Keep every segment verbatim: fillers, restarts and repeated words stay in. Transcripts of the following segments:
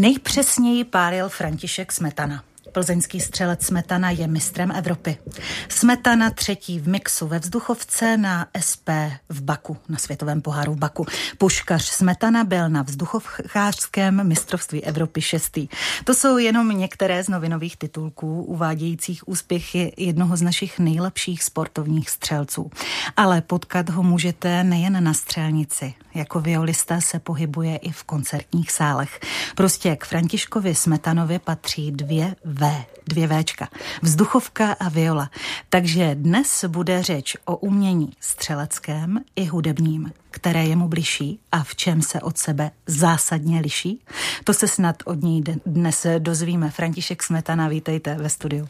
Nejpřesněji pálil František Smetana. Plzeňský střelec Smetana je mistrem Evropy. Smetana třetí v mixu ve vzduchovce na S P v Baku, na světovém poháru v Baku. Puškař Smetana byl na vzduchovkářském mistrovství Evropy šestý. To jsou jenom některé z novinových titulků uvádějících úspěchy jednoho z našich nejlepších sportovních střelců. Ale potkat ho můžete nejen na střelnici. Jako violista se pohybuje i v koncertních sálech. Prostě k Františkovi Smetanovi patří dvě V, dvě Včka, vzduchovka a viola. Takže dnes bude řeč o umění střeleckém i hudebním, které je mu bližší a v čem se od sebe zásadně liší. To se snad od něj dnes dozvíme. František Smetana, vítejte ve studiu.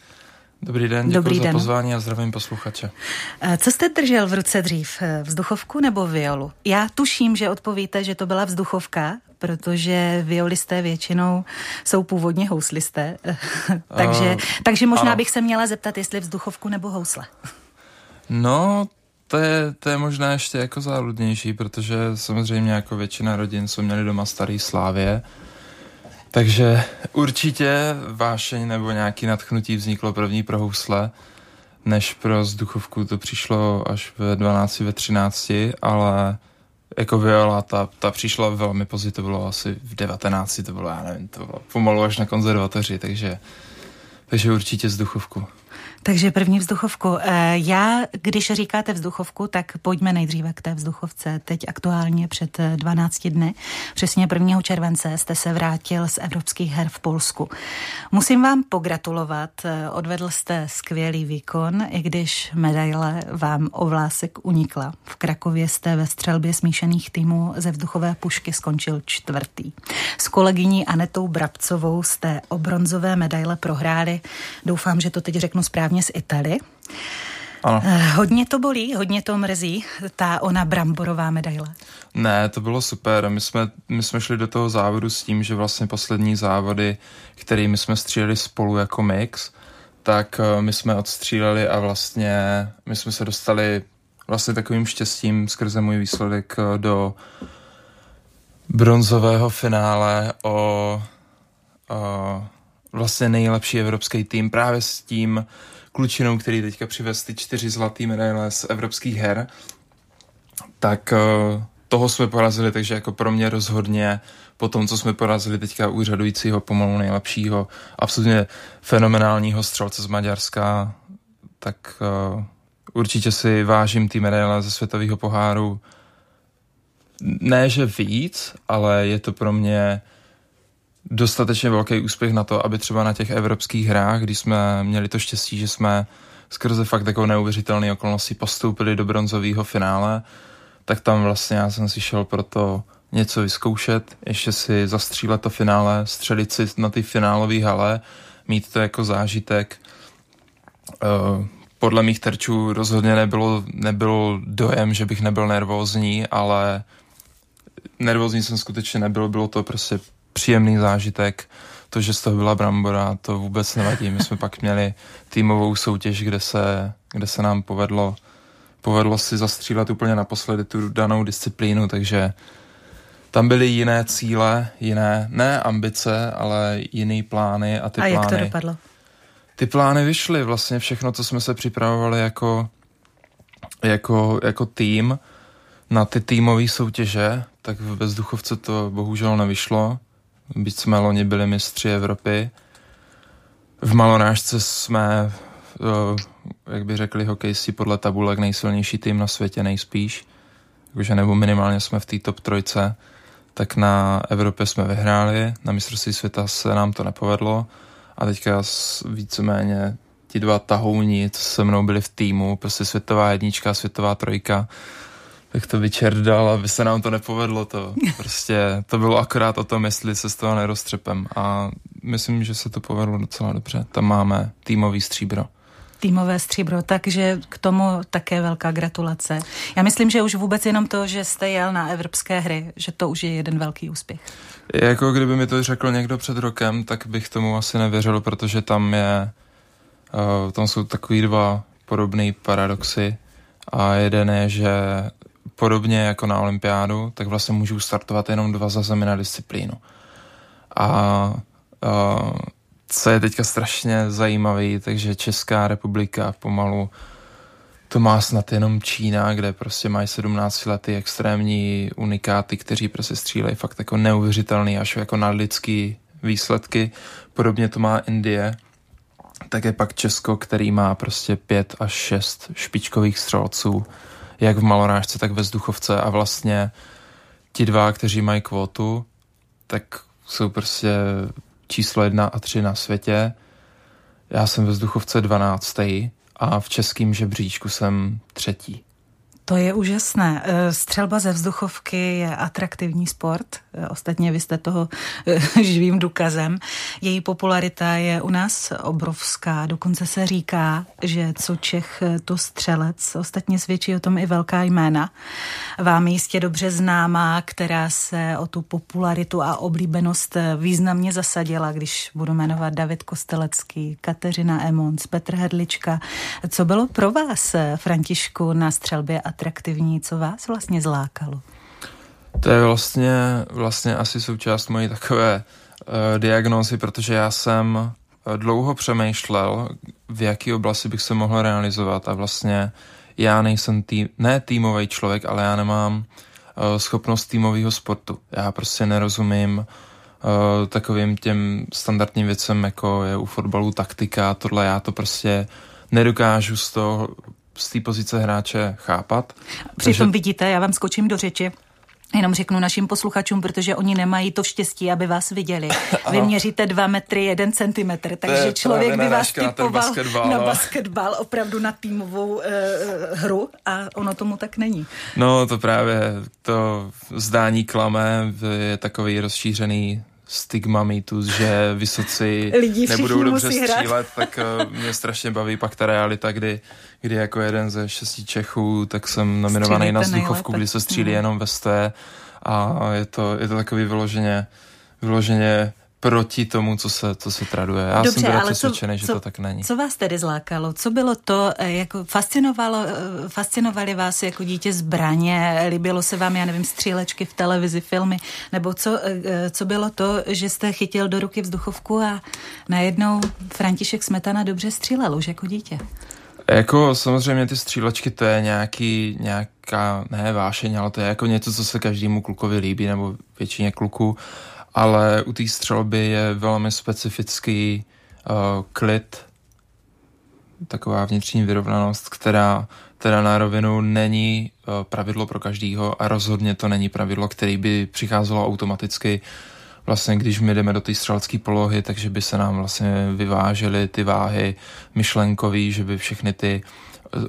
Dobrý den, děkuji Dobrý za den. Pozvání a zdravím posluchače. Co jste držel v ruce dřív, vzduchovku nebo violu? Já tuším, že odpovíte, že to byla vzduchovka, protože violisté většinou jsou původně houslisté, takže, uh, takže možná ano. Bych se měla zeptat, jestli vzduchovku nebo housle. No, to je, to je možná ještě jako záludnější, protože samozřejmě jako většina rodin jsou měli doma starý slávě, takže určitě vášeň nebo nějaký nadchnutí vzniklo první pro housle, než pro vzduchovku to přišlo až ve dvanácti, ve třinácti, ale jako viola, ta, ta přišla velmi pozdě, to bylo asi v devatenácti, to bylo, já nevím, to bylo pomalu až na konzervatoři, takže, takže určitě vzduchovku. Takže první vzduchovku. Já, když říkáte vzduchovku, tak pojďme nejdříve k té vzduchovce. Teď aktuálně před dvanácti dny, přesně prvního července, jste se vrátil z evropských her v Polsku. Musím vám pogratulovat, odvedl jste skvělý výkon, i když medaile vám o vlásek unikla. V Krakově jste ve střelbě smíšených týmů ze vzduchové pušky skončil čtvrtý. S kolegyní Anetou Brabcovou jste o bronzové medaile prohráli. Doufám, že to teď řeknu správně. Z Itálie. Ano. Hodně to bolí, hodně to mrzí, ta ona bramborová medaile. Ne, to bylo super. My jsme, my jsme šli do toho závodu s tím, že vlastně poslední závody, kterými jsme stříleli spolu jako mix, tak my jsme odstříleli a vlastně my jsme se dostali vlastně takovým štěstím skrze můj výsledek do bronzového finále o... o vlastně nejlepší evropský tým právě s tím klučinou, který teďka přivez ty čtyři zlatý medaile z evropských her, tak toho jsme porazili, takže jako pro mě rozhodně po tom, co jsme porazili teďka úřadujícího, pomalu nejlepšího, absolutně fenomenálního střelce z Maďarska, tak určitě si vážím ty medaile ze světového poháru. Ne, že víc, ale je to pro mě dostatečně velký úspěch na to, aby třeba na těch evropských hrách, kdy jsme měli to štěstí, že jsme skrze fakt takovou neuvěřitelné okolnosti postoupili do bronzového finále, tak tam vlastně já jsem si šel proto něco vyzkoušet, ještě si zastřílet to finále, střelit si na ty finálové hale, mít to jako zážitek. Podle mých terčů rozhodně nebylo, nebylo dojem, že bych nebyl nervózní, ale nervózní jsem skutečně nebyl, bylo to prostě příjemný zážitek, to, že z toho byla brambora, to vůbec nevadí. My jsme pak měli týmovou soutěž, kde se, kde se nám povedlo, povedlo si zastřílet úplně naposledy tu danou disciplínu, takže tam byly jiné cíle, jiné, ne ambice, ale jiný plány a ty a plány. A jak to dopadlo? Ty plány vyšly, vlastně všechno, co jsme se připravovali jako, jako, jako tým na ty týmové soutěže, tak ve vzduchovce to bohužel nevyšlo. Byť jsme loni byli mistři Evropy. V malonážce jsme, jak by řekli hokejisti, podle tabulek nejsilnější tým na světě nejspíš. Takže nebo minimálně jsme v té top trojce. Tak na Evropě jsme vyhráli, na mistrovství světa se nám to nepovedlo. A teďka víceméně ti dva tahouni, co se mnou byli v týmu, prostě světová jednička, světová trojka, tak to vyčerdal, aby se nám to nepovedlo. To prostě to bylo akorát o tom, jestli se z toho neroztřepem. A myslím, že se to povedlo docela dobře. Tam máme týmový stříbro. Týmové stříbro, takže k tomu také velká gratulace. Já myslím, že už vůbec jenom to, že jste jel na evropské hry, že to už je jeden velký úspěch. Jako kdyby mi to řekl někdo před rokem, tak bych tomu asi nevěřil, protože tam je, tam jsou takový dva podobný paradoxy. A jeden je, že podobně jako na olympiádu, tak vlastně můžou startovat jenom dva za zemi na disciplínu. a, a co je teďka strašně zajímavý, takže Česká republika pomalu to má snad jenom Čína, kde prostě mají sedmnáctiletý extrémní unikáty, kteří prostě střílejí fakt jako neuvěřitelný až jako nadlidský výsledky. Podobně to má Indie. Tak je pak Česko, který má prostě pět až šest špičkových střelců, jak v malorážce, tak ve vzduchovce, a vlastně ti dva, kteří mají kvotu, tak jsou prostě číslo jedna a tři na světě. Já jsem ve vzduchovce dvanáctý a v českým žebříčku jsem třetí. To je úžasné. Střelba ze vzduchovky je atraktivní sport. Ostatně vy jste toho živým důkazem. Její popularita je u nás obrovská. Dokonce se říká, že co Čech, to střelec. Ostatně svědčí o tom i velká jména. Vám jistě dobře známá, která se o tu popularitu a oblíbenost významně zasadila, když budu jmenovat David Kostelecký, Kateřina Emons, Petr Hedlička. Co bylo pro vás, Františku, na střelbě a atraktivní, co vás vlastně zlákalo? To je vlastně, vlastně asi součást mojí takové uh, diagnózy, protože já jsem dlouho přemýšlel, v jaký oblasti bych se mohl realizovat, a vlastně já nejsem tým, ne týmový člověk, ale já nemám uh, schopnost týmového sportu. Já prostě nerozumím uh, takovým těm standardním věcem, jako je u fotbalu taktika, tohle, já to prostě nedokážu z toho z té pozice hráče chápat. Přitom takže... vidíte, já vám skočím do řeči, jenom řeknu našim posluchačům, protože oni nemají to štěstí, aby vás viděli. Vy měříte dva metry, jeden centimetr, takže člověk by vás typoval na basketbal, na basketbal, opravdu na týmovou e, hru, a ono tomu tak není. No to právě, to zdání klame, je takový rozšířený stigma mýtus, že vysoci nebudou dobře střílet, tak mě strašně baví pak ta realita, kdy, kdy jako jeden ze šesti Čechů, tak jsem nominovaný na vzduchovku, kdy se střílí jenom ve sté, a je to, je to takový vyloženě, vyloženě proti tomu, co se, co se traduje. Já Dobře, jsem teda přesvědčený, co, že co, to tak není. Co vás tedy zlákalo? Co bylo to, jako fascinovalo, fascinovali vás jako dítě zbraně, líbilo se vám, já nevím, střílečky v televizi, filmy, nebo co, co bylo to, že jste chytil do ruky vzduchovku a najednou František Smetana dobře střílel už jako dítě? Jako samozřejmě ty střílečky, to je nějaký, nějaká, ne vášeň, ale to je jako něco, co se každému klukovi líbí, nebo většině kluků. Ale u té střelby je velmi specifický uh, klid, taková vnitřní vyrovnanost, která teda na rovinu není uh, pravidlo pro každýho, a rozhodně to není pravidlo, který by přicházelo automaticky, vlastně když my jdeme do té střelecké polohy, takže by se nám vlastně vyvážely ty váhy myšlenkový, že by všechny ty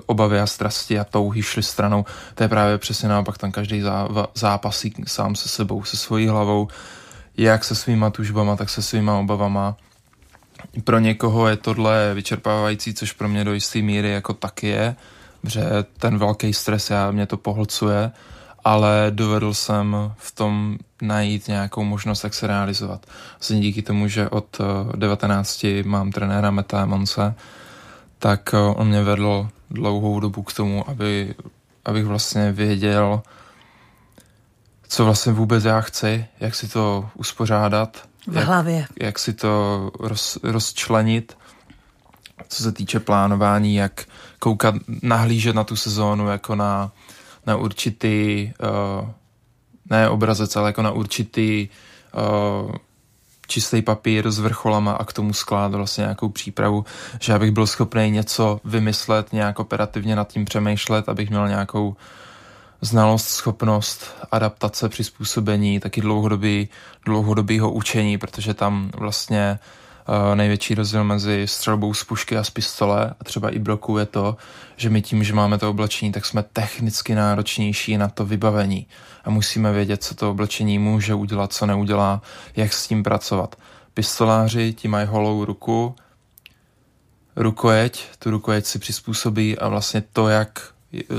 obavy a strasti a touhy šly stranou. To je právě přesně naopak, tam každý zá, zápasí sám se sebou, se svojí hlavou, jak se svýma tužbama, tak se svýma obavama. Pro někoho je tohle vyčerpávající, což pro mě do jisté míry jako taky je, že ten velký stres, já, mě to pohlcuje, ale dovedl jsem v tom najít nějakou možnost, jak se realizovat. Vlastně díky tomu, že od devatenácti mám trenéra Meta Mance, tak on mě vedl dlouhou dobu k tomu, aby, abych vlastně věděl, co vlastně vůbec já chci, jak si to uspořádat. V hlavě. Jak, jak si to roz, rozčlenit, co se týče plánování, jak koukat, nahlížet na tu sezónu jako na, na určitý, uh, ne obrazec, ale jako na určitý uh, čistý papír s vrcholama, a k tomu skládat vlastně nějakou přípravu, že abych byl schopný něco vymyslet, nějak operativně nad tím přemýšlet, abych měl nějakou znalost, schopnost, adaptace, přizpůsobení, taky dlouhodobý, dlouhodobýho učení, protože tam vlastně uh, největší rozdíl mezi střelbou z pušky a z pistole a třeba i broku je to, že my tím, že máme to oblečení, tak jsme technicky náročnější na to vybavení a musíme vědět, co to oblečení může udělat, co neudělá, jak s tím pracovat. Pistoláři, ti mají holou ruku, rukojeť, tu rukojeť si přizpůsobí, a vlastně to, jak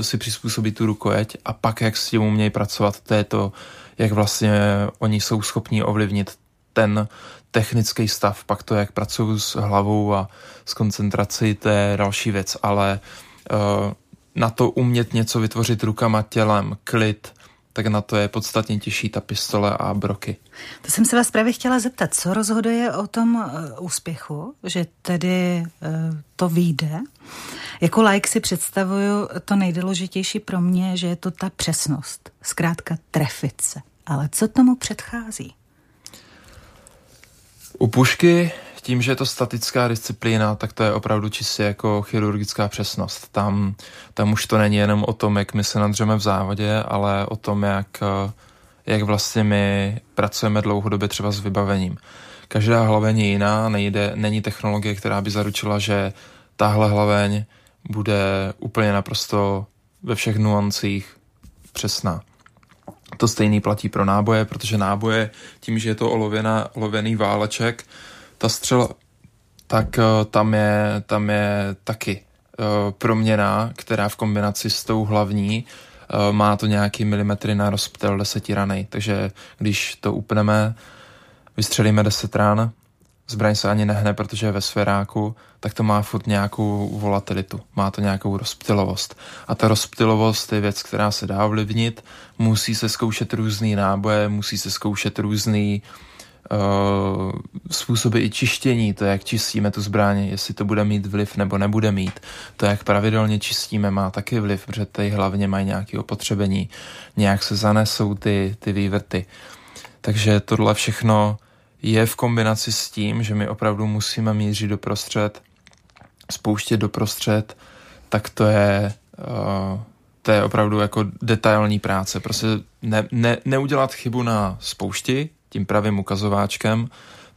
si přizpůsobí tu rukojeť a pak jak s tím umějí pracovat, to je to, jak vlastně oni jsou schopni ovlivnit ten technický stav, pak to, jak pracují s hlavou a s koncentrací, to je další věc, ale uh, na to umět něco vytvořit rukama, tělem, klid, tak na to je podstatně těžší ta pistole a broky. To jsem se vás právě chtěla zeptat, co rozhoduje o tom úspěchu, že tedy to vyjde. Jako laik si představuju to nejdůležitější pro mě, že je to ta přesnost, zkrátka trefit se. Ale co tomu předchází? U pušky, tím, že je to statická disciplína, tak to je opravdu čistě jako chirurgická přesnost. Tam, tam už to není jenom o tom, jak my se nadřeme v závodě, ale o tom, jak, jak vlastně my pracujeme dlouhodobě třeba s vybavením. Každá hlaveň je jiná, nejde, není technologie, která by zaručila, že tahle hlaveň bude úplně naprosto ve všech nuancích přesná. To stejný platí pro náboje, protože náboje, tím, že je to olověna, olověný váleček, ta střela, tak tam je, tam je taky proměna, která v kombinaci s tou hlavní má to nějaký milimetry na rozptyl deseti ranej. Takže když to upneme, vystřelíme deset rán, zbraň se ani nehne, protože je ve sféráku, tak to má furt nějakou volatilitu, má to nějakou rozptylovost. A ta rozptylovost je věc, která se dá ovlivnit, musí se zkoušet různý náboje, musí se zkoušet různý Uh, způsoby i čištění, to, jak čistíme tu zbraň, jestli to bude mít vliv nebo nebude mít. To, jak pravidelně čistíme, má taky vliv, protože tady hlavně mají nějaké opotřebení, nějak se zanesou ty, ty vývrty. Takže tohle všechno je v kombinaci s tím, že my opravdu musíme mířit doprostřed, spouštět doprostřed, tak to je... Uh, to je opravdu jako detailní práce. Prostě ne, ne, neudělat chybu na spoušti, tím pravým ukazováčkem,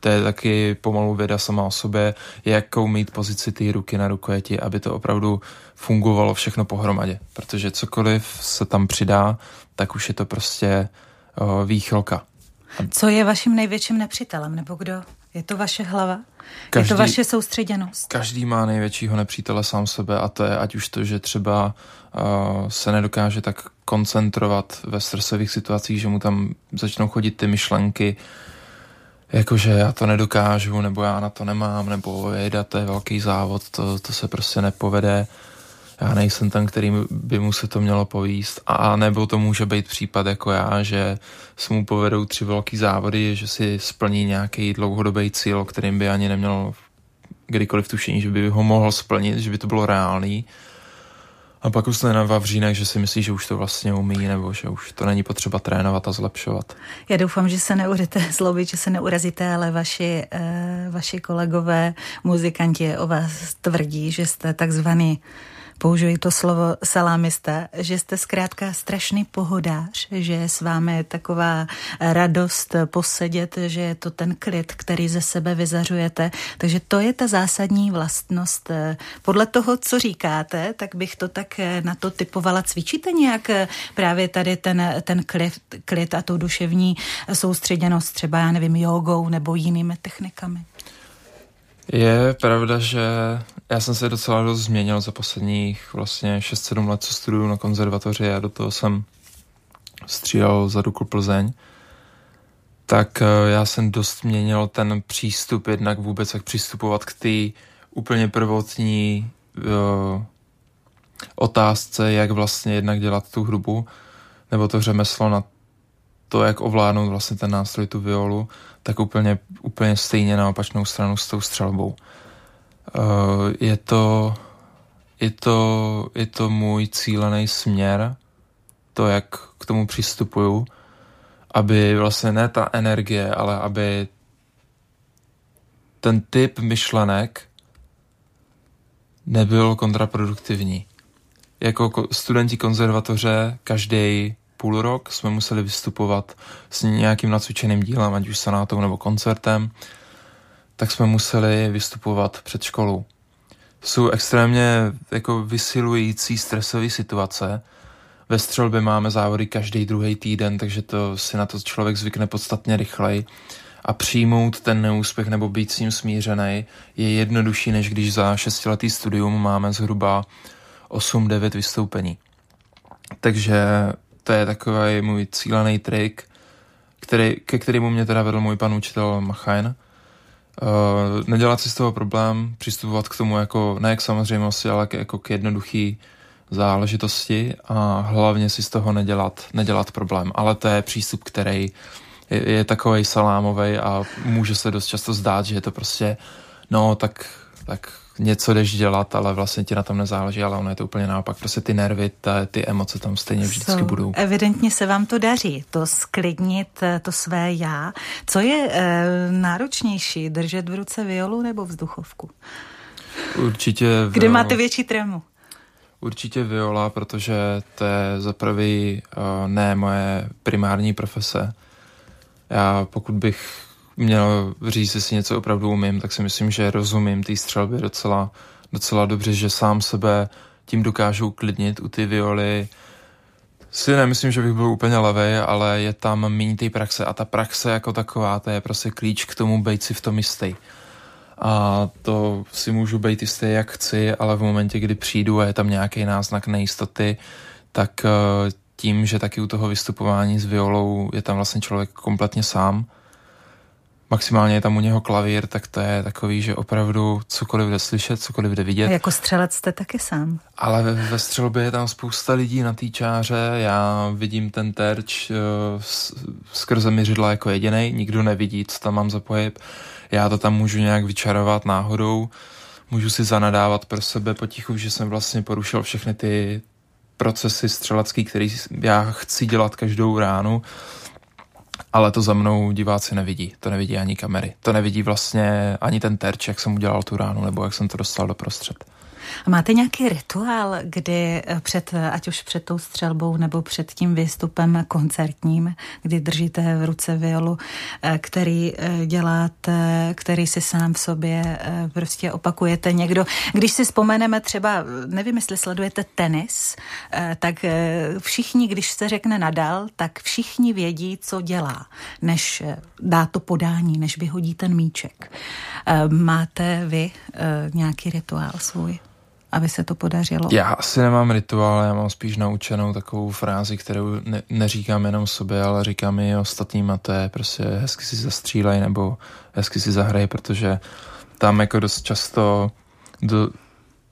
to je taky pomalu věda sama o sobě, jakou mít pozici té ruky na rukojeti, aby to opravdu fungovalo všechno pohromadě. Protože cokoliv se tam přidá, tak už je to prostě o, výchylka. Co je vaším největším nepřítelem, nebo kdo? Je to vaše hlava? Každý, je to vaše soustředěnost? Každý má největšího nepřítele sám sebe a to je ať už to, že třeba uh, se nedokáže tak koncentrovat ve stresových situacích, že mu tam začnou chodit ty myšlenky, jakože já to nedokážu, nebo já na to nemám, nebo jejda, to je velký závod, to, to se prostě nepovede. Já nejsem ten, který by mu se to mělo povíst. A nebo to může být případ jako já, že se mu povedou tři velký závody, že si splní nějaký dlouhodobý cíl, o kterým by ani neměl kdykoliv tušení, že by ho mohl splnit, že by to bylo reálný. A pak už se na vavřínek, že si myslí, že už to vlastně umí, nebo že už to není potřeba trénovat a zlepšovat. Já doufám, že se neudete zlobit, že se neurazíte, ale vaši, eh, vaši kolegové muzikanti o vás tvrdí, že jste takzvaný, použiju to slovo salámista, že jste zkrátka strašný pohodář, že s vámi je taková radost posedět, že je to ten klid, který ze sebe vyzařujete. Takže to je ta zásadní vlastnost. Podle toho, co říkáte, tak bych to tak na to typovala. Cvičíte nějak právě tady ten, ten klid, klid a tu duševní soustředěnost třeba, já nevím, jogou nebo jinými technikami? Je pravda, že já jsem se docela dost změnil za posledních vlastně šest sedm let, co studuju na konzervatoři a do toho jsem stříhal za Duklu Plzeň. Tak já jsem dost měnil ten přístup, jednak vůbec jak přistupovat k té úplně prvotní uh, otázce, jak vlastně jednak dělat tu hudbu, nebo to řemeslo na to, jak ovládnout vlastně ten nástroj, tu violu, tak úplně, úplně stejně na opačnou stranu s tou střelbou. Uh, je to, je to, je to můj cílený směr, to, jak k tomu přistupuju, aby vlastně ne ta energie, ale aby ten typ myšlenek nebyl kontraproduktivní. Jako studenti konzervatoře každý půl rok jsme museli vystupovat s nějakým nacvičeným dílem, ať už sonátou nebo koncertem, tak jsme museli vystupovat před školou. Jsou extrémně jako vysilující stresové situace. Ve střelbě máme závody každý druhý týden, takže to si na to člověk zvykne podstatně rychleji. A přijmout ten neúspěch nebo být s ním smířený je jednodušší, než když za šestiletý studium máme zhruba osm devět vystoupení. Takže to je takový můj cílený trik, který, ke kterému mě teda vedl můj pan učitel Machajn. Uh, nedělat si z toho problém, přistupovat k tomu jako ne k samozřejmosti, ale k, jako k jednoduchý záležitosti a hlavně si z toho nedělat, nedělat problém. Ale to je přístup, který je, je takovej salámovej a může se dost často zdát, že je to prostě, no tak, tak něco jdeš dělat, ale vlastně ti na tom nezáleží, ale ono je to úplně naopak. Prostě ty nervy, ta, ty emoce tam stejně vždycky so, budou. Evidentně se vám to daří, to sklidnit, to své já. Co je e, náročnější, držet v ruce violu nebo vzduchovku? Určitě... Viola. Kde máte větší tremu? Určitě viola, protože to je za prvý ne moje primární profese. Já pokud bych měl říct, jestli něco opravdu umím, tak si myslím, že rozumím té střelbě docela, docela dobře, že sám sebe tím dokážu uklidnit u ty violy. Si nemyslím, že bych byl úplně levej, ale je tam méně té praxe a ta praxe jako taková, to je prostě klíč k tomu bejt si v tom jistý. A to si můžu být jistý, jak chci, ale v momentě, kdy přijdu a je tam nějaký náznak nejistoty, tak tím, že taky u toho vystupování s violou je tam vlastně člověk kompletně sám, maximálně je tam u něho klavír, tak to je takový, že opravdu cokoliv jde slyšet, cokoliv jde vidět. A jako střelec jste taky sám. Ale ve, ve střelbě je tam spousta lidí na té čáře, já vidím ten terč uh, skrze měřidla jako jedinej, nikdo nevidí, co tam mám za pohyb. Já to tam můžu nějak vyčarovat náhodou, můžu si zanadávat pro sebe potichu, že jsem vlastně porušil všechny ty procesy střelecký, které já chci dělat každou ránu. Ale to za mnou diváci nevidí, to nevidí ani kamery, to nevidí vlastně ani ten terč, jak jsem udělal tu ránu, nebo jak jsem to dostal do prostřed. A máte nějaký rituál, kdy před, ať už před tou střelbou nebo před tím výstupem koncertním, kdy držíte v ruce violu, který děláte, který si sám v sobě prostě opakujete někdo. Když si vzpomeneme třeba, nevím, jestli sledujete tenis, tak všichni, když se řekne Nadal, tak všichni vědí, co dělá, než dá to podání, než vyhodí ten míček. Máte vy nějaký rituál svůj, aby se to podařilo? Já asi nemám rituál, já mám spíš naučenou takovou frázi, kterou ne, neříkám jenom sobě, ale říkám i ostatním, a to je prostě hezky si zastřílej nebo hezky si zahraj, protože tam jako dost často, do,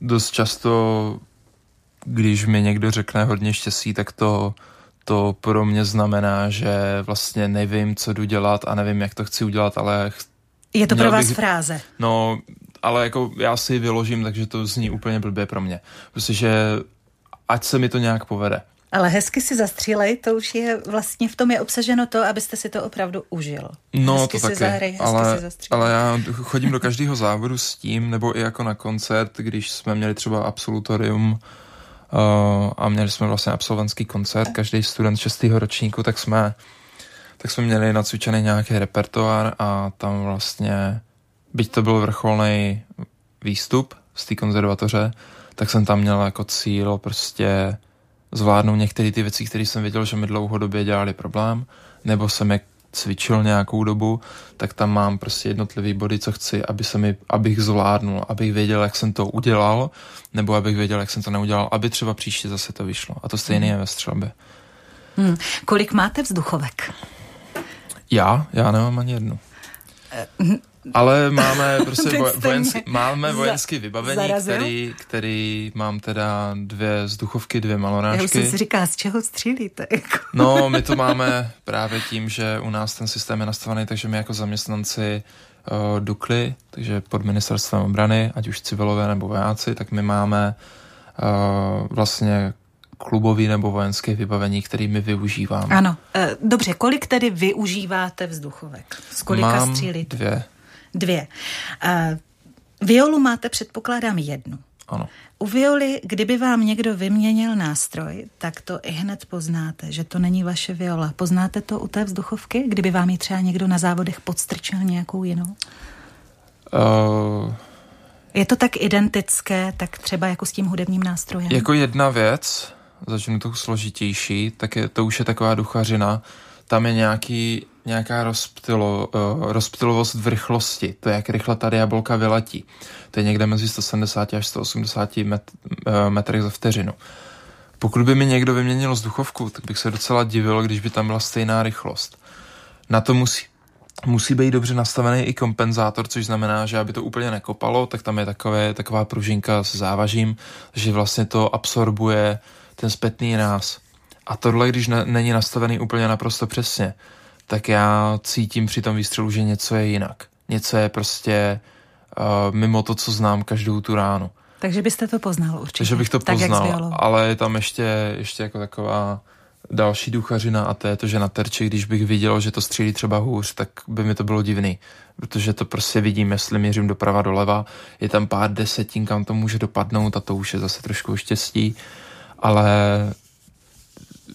dost často, když mi někdo řekne hodně štěstí, tak to, to pro mě znamená, že vlastně nevím, co jdu dělat a nevím, jak to chci udělat, ale... Ch- je to pro vás bych, fráze? No... ale jako já si ji vyložím, takže to zní úplně blbě pro mě. Prostě, že ať se mi to nějak povede. Ale hezky si zastřílej, to už je vlastně v tom je obsaženo to, abyste si to opravdu užil. No hezky to taky, zahraj, ale, ale já chodím do každého závodu s tím, nebo i jako na koncert, když jsme měli třeba absolutorium uh, a měli jsme vlastně absolventský koncert, každý student šestého ročníku, tak jsme, tak jsme měli nacvičený nějaký repertoár a tam vlastně... Byť to byl vrcholný výstup z té konzervatoře, tak jsem tam měl jako cíl prostě zvládnout některé ty věci, které jsem viděl, že mi dlouhodobě dělali problém, nebo jsem je cvičil nějakou dobu, tak tam mám prostě jednotlivý body, co chci, aby se mi, abych zvládnul, abych věděl, jak jsem to udělal, nebo abych věděl, jak jsem to neudělal, aby třeba příště zase to vyšlo. A to stejné je ve střelbě. Hmm. Kolik máte vzduchovek? Já? Já nemám ani jednu. Ale máme prostě vojenský, máme vojenský vybavení, který, který mám teda dvě vzduchovky, dvě malorážky. Já už jsem si říká, z čeho střílíte? No, my to máme právě tím, že u nás ten systém je nastavený, takže my jako zaměstnanci uh, Dukly, takže pod ministerstvem obrany, ať už civilové nebo vojáci, tak my máme uh, vlastně klubový nebo vojenské vybavení, který my využíváme. Ano. E, dobře, kolik tedy využíváte vzduchovek? Z kolika mám střílíte? dvě. Dvě. E, violu máte, předpokládám, jednu. Ano. U violy, kdyby vám někdo vyměnil nástroj, tak to i hned poznáte, že to není vaše viola. Poznáte to u té vzduchovky? Kdyby vám ji třeba někdo na závodech podstrčil nějakou jinou? Uh... Je to tak identické, tak třeba jako s tím hudebním nástrojem? Jako jedna věc... začnu tou složitější, tak je, to už je taková duchařina. Tam je nějaký, nějaká rozptylo, uh, rozptylovost v rychlosti. To je, jak rychle ta diabolka vyletí. To je někde mezi sto sedmdesáti až sto osmdesáti met, uh, metrech za vteřinu. Pokud by mi někdo vyměnil vzduchovku, tak bych se docela divil, když by tam byla stejná rychlost. Na to musí, musí být dobře nastavený i kompenzátor, což znamená, že aby to úplně nekopalo, tak tam je takové, taková pružinka s závažím, že vlastně to absorbuje ten zpětný ráz. A tohle, když ne, není nastavený úplně naprosto přesně, tak já cítím při tom výstřelu, že něco je jinak. Něco je prostě uh, mimo to, co znám každou tu ránu. Takže byste to poznal určitě. Takže bych to tak poznal, ale je tam ještě, ještě jako taková další duchařina a to je to, že na terči, když bych viděl, že to střílí třeba hůř, tak by mi to bylo divný, protože to prostě vidím, jestli měřím doprava, doleva, je tam pár desetin, kam to může dopadnout a to už je zase trošku štěstí, ale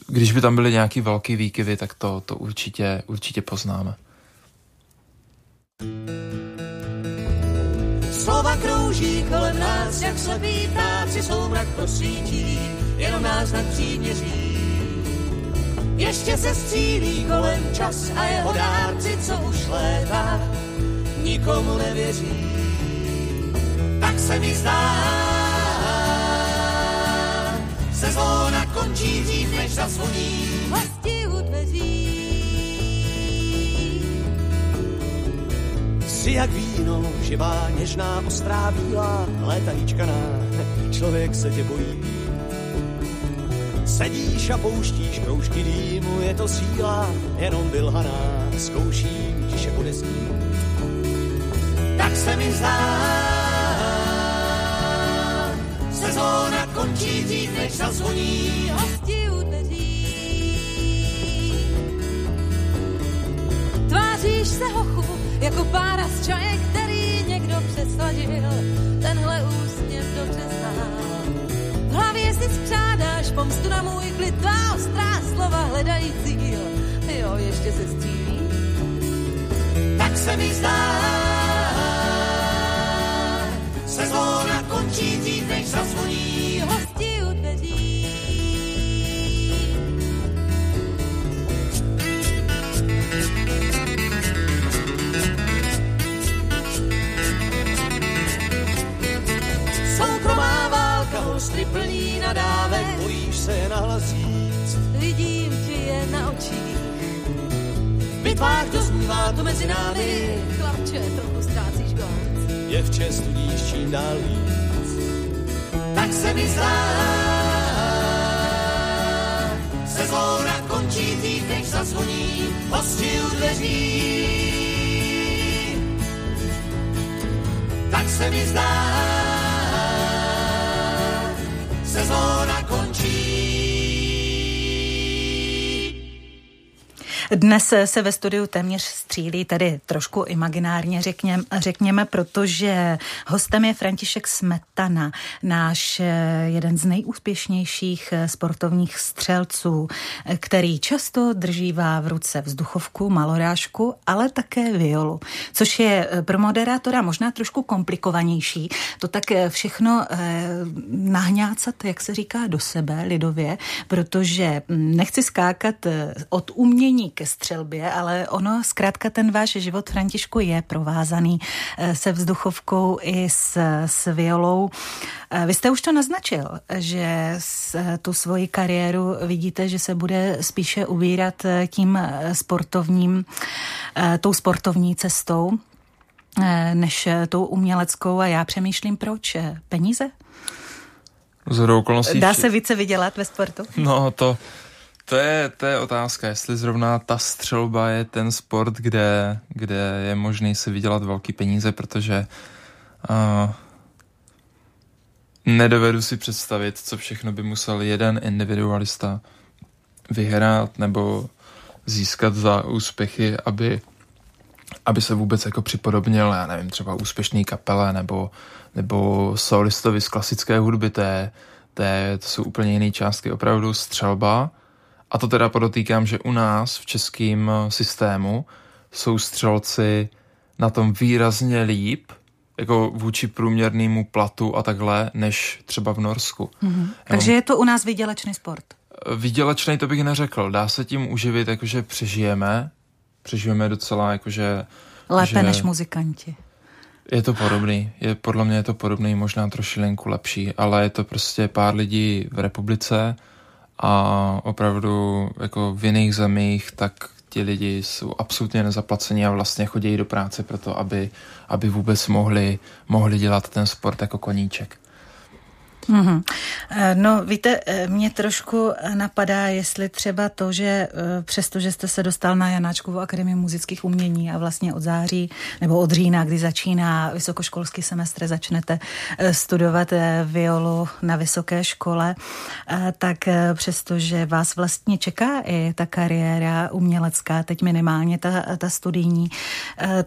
když by tam byly nějaký velký výkyvy, tak to, to určitě, určitě poznáme. Slova krouží kolem nás, jak se pítá, při soumrak prosvítí, jenom náznak příměří. Ještě se střílí kolem čas a jeho dárci, co už léta, nikomu nevěří. Tak se mi zdá, se zvona končí dřív, než zazvoní hostí u dveří. Jsi jak víno, živá, něžná, ostrá, bílá, létajíčkaná, člověk se tě bojí. Sedíš a pouštíš kroužky dýmu, je to síla, jenom vylhaná, zkouším tiše odezní. Tak se mi zdá, sezóna končí dřív, než zazvoní hosti u dveří. Tváříš se hochu, jako pára z čaje, který někdo přesladil, tenhle úsměv dobře znám. V hlavě si spřádáš pomstu na můj klid, tvá ostrá slova hledají cíl, jo, ještě se střílí. Tak se mi zdá, sezóna končí dřív, než zazvoní hosti u dveří. Soukromá válka ostry plní nadávek, bojíš se je nahlas říct, vidím ti je na očích. V bitvách doznívá to mezi námi, chlapče, trochu ztrácíš konc, děvče, studíš čím dál víc. Tak se mi zdá, sezóna končí dřív, než zazvoní hosti u dveří. Tak se mi zdá, sezóna končí. Dnes se ve studiu téměř střílí, tedy trošku imaginárně řekněme, řekněme, protože hostem je František Smetana, náš jeden z nejúspěšnějších sportovních střelců, který často držívá v ruce vzduchovku, malorážku, ale také violu, což je pro moderátora možná trošku komplikovanější. To tak všechno nahňácat, jak se říká, do sebe lidově, protože nechci skákat od umění ke střelbě, ale ono zkrátka ten váš život, Františku, je provázaný se vzduchovkou i s, s violou. Vy jste už to naznačil, že tu svoji kariéru vidíte, že se bude spíše ubírat tím sportovním, tou sportovní cestou, než tou uměleckou a já přemýšlím, proč? Peníze? Zhodou okolností. Dá se více vydělat ve sportu? No to... To je, to je otázka, jestli zrovna ta střelba je ten sport, kde, kde je možný si vydělat velký peníze, protože uh, nedovedu si představit, co všechno by musel jeden individualista vyhrát nebo získat za úspěchy, aby, aby se vůbec jako připodobnil, já nevím, třeba úspěšný kapele nebo, nebo solistovi z klasické hudby, to, je, to, je, to jsou úplně jiné částky, opravdu střelba. A to teda podotýkám, že u nás v českém systému jsou střelci na tom výrazně líp, jako vůči průměrnému platu a takhle, než třeba v Norsku. Mm-hmm. Takže je to u nás vydělečný sport? Vydělečný to bych neřekl. Dá se tím uživit, jakože přežijeme. Přežijeme docela, jakože... Lépe že... než muzikanti. Je to podobný. Je, podle mě je to podobný, možná trošilinku lepší, ale je to prostě pár lidí v republice, a opravdu jako v jiných zemích, tak ti lidi jsou absolutně nezaplacení a vlastně chodí do práce proto, aby, aby vůbec mohli, mohli dělat ten sport jako koníček. Mm-hmm. No víte, mě trošku napadá, jestli třeba to, že přestože jste se dostal na Janáčkovu akademii muzických umění a vlastně od září nebo od října, kdy začíná vysokoškolský semestr, začnete studovat violu na vysoké škole, tak přestože vás vlastně čeká i ta kariéra umělecká, teď minimálně ta, ta studijní,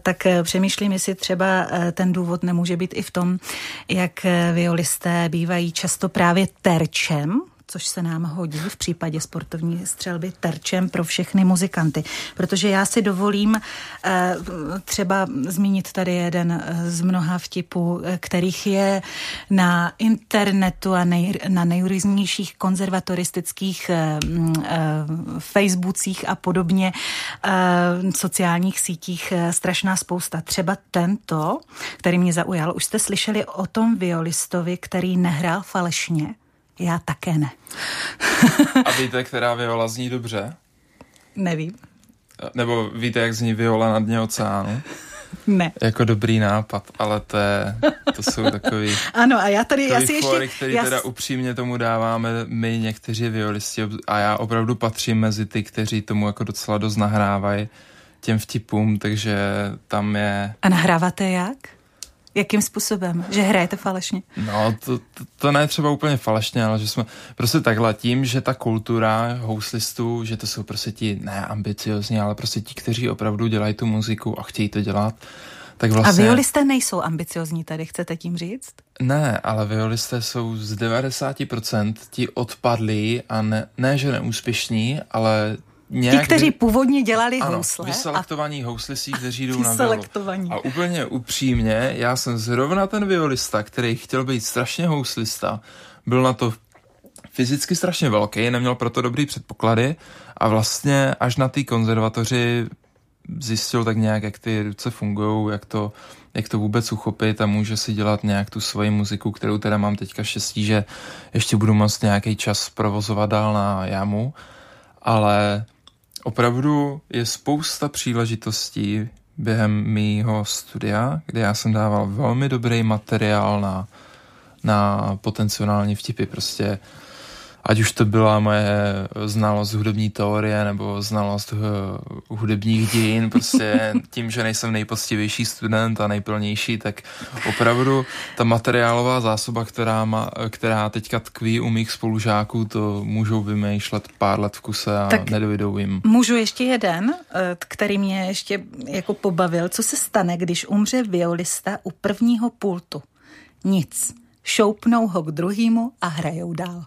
tak přemýšlím, jestli třeba ten důvod nemůže být i v tom, jak violisté bývají často právě terčem, což se nám hodí v případě sportovní střelby, terčem pro všechny muzikanty. Protože já si dovolím eh, třeba zmínit tady jeden z mnoha vtipů, kterých je na internetu a nej, na nejrůznějších konzervatoristických eh, eh, facebookích a podobně eh, sociálních sítích eh, strašná spousta. Třeba tento, který mě zaujal, už jste slyšeli o tom violistovi, který nehrál falešně? Já také ne. A víte, která viola zní dobře? Nevím. Nebo víte, jak zní viola na dně oceánu? Ne. Jako dobrý nápad, ale to, je, to jsou takový... Ano, a já tady... Já si fóry, ještě, který já... teda upřímně tomu dáváme my někteří violisti a já opravdu patřím mezi ty, kteří tomu jako docela dost nahrávají těm vtipům, takže tam je... A nahráváte jak? Jakým způsobem? Že hrajete falešně? No, to, to, to ne třeba úplně falešně, ale že jsme prostě takhle tím, že ta kultura houslistů, že to jsou prostě ti neambiciozní, ale prostě ti, kteří opravdu dělají tu muziku a chtějí to dělat, tak vlastně... A violisté nejsou ambiciozní tady, chcete tím říct? Ne, ale violisté jsou z devadesát procent ti odpadlí a ne, ne že neúspěšní, ale... Nějak, ti, kteří původně dělali ano, housle. Ano, vyselektovaní a... houslisti, kteří jdou na violu. A úplně upřímně, já jsem zrovna ten violista, který chtěl být strašně houslista, byl na to fyzicky strašně velký, neměl proto dobrý předpoklady a vlastně až na té konzervatoři zjistil tak nějak, jak ty ruce fungujou, jak to, jak to vůbec uchopit a může si dělat nějak tu svoji muziku, kterou teda mám teďka štěstí, že ještě budu moct nějaký čas provozovat dál na jámu, ale... Opravdu je spousta příležitostí během mýho studia, kde já jsem dával velmi dobrý materiál na, na potenciální vtipy. Prostě, ať už to byla moje znalost hudební teorie nebo znalost hudebních dějin, prostě tím, že nejsem nejpoctivější student a nejplnější, tak opravdu ta materiálová zásoba, která, má, která teďka tkví u mých spolužáků, to můžou vymýšlet pár let v kuse a tak nedojdou jim. Můžu ještě jeden, který mě ještě jako pobavil. Co se stane, když umře violista u prvního pultu? Nic. Šoupnou ho k druhýmu a hrajou dál.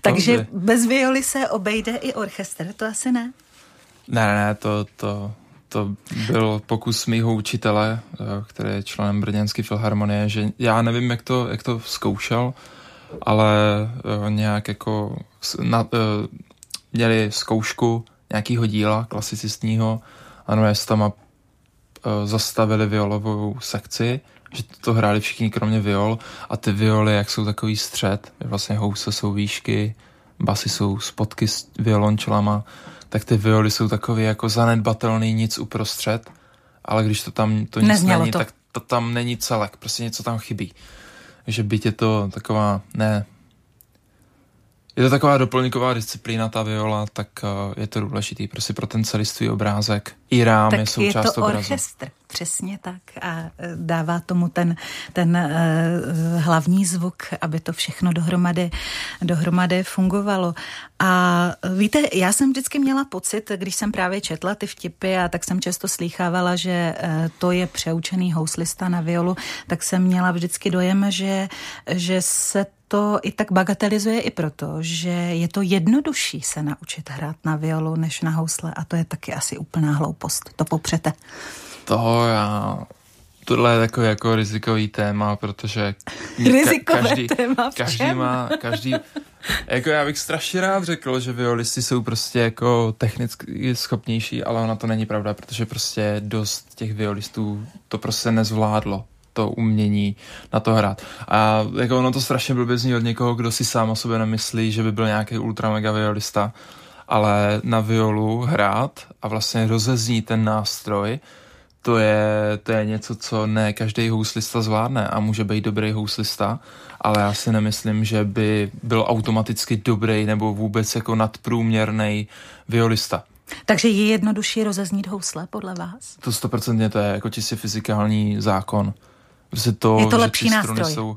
Takže bez violy se obejde i orchestr, to asi ne? Ne, ne, to, to, to byl pokus mýho učitele, který je členem Brněnské filharmonie, že já nevím, jak to, jak to zkoušel, ale nějak jako na, měli zkoušku nějakého díla klasicistního a normálně a zastavili violovou sekci, že to hráli všichni kromě viol a ty violy, jak jsou takový střed, vlastně housle jsou výšky, basy jsou spodky s violončelama, tak ty violy jsou takový jako zanedbatelný nic uprostřed, ale když to tam to nic Neznělo není, to. tak to tam není celek, prostě něco tam chybí. Takže byť je to taková, ne, je to taková doplňková disciplína, ta viola, tak je to důležitý prostě pro ten celistvý obrázek. I rám tak je součást obrazu. Tak je to orchestr, přesně tak. A dává tomu ten, ten uh, hlavní zvuk, aby to všechno dohromady, dohromady fungovalo. A víte, já jsem vždycky měla pocit, když jsem právě četla ty vtipy a tak jsem často slýchávala, že uh, to je přeučený houslista na violu, tak jsem měla vždycky dojem, že, že se to i tak bagatelizuje i proto, že je to jednodušší se naučit hrát na violu než na housle a to je taky asi úplná hloupost. To popřete. Toho já... Tohle je takový jako rizikový téma, protože... Rizikové ka- každý, téma v čem? Každý má... Každý, jako já bych strašně rád řekl, že violisti jsou prostě jako technicky schopnější, ale ona to není pravda, protože prostě dost těch violistů to prostě nezvládlo. To umění na to hrát. A jako ono to strašně blbě zní od někoho, kdo si sám o sobě nemyslí, že by byl nějaký ultra mega violista, ale na violu hrát a vlastně rozeznít ten nástroj, to je, to je něco, co ne každý houslista zvládne a může být dobrý houslista, ale já si nemyslím, že by byl automaticky dobrý nebo vůbec jako nadprůměrný violista. Takže je jednodušší rozeznít housle, podle vás? To stoprocentně, to je jako čistě fyzikální zákon. Protože to, je to lepší nástroj? Jsou,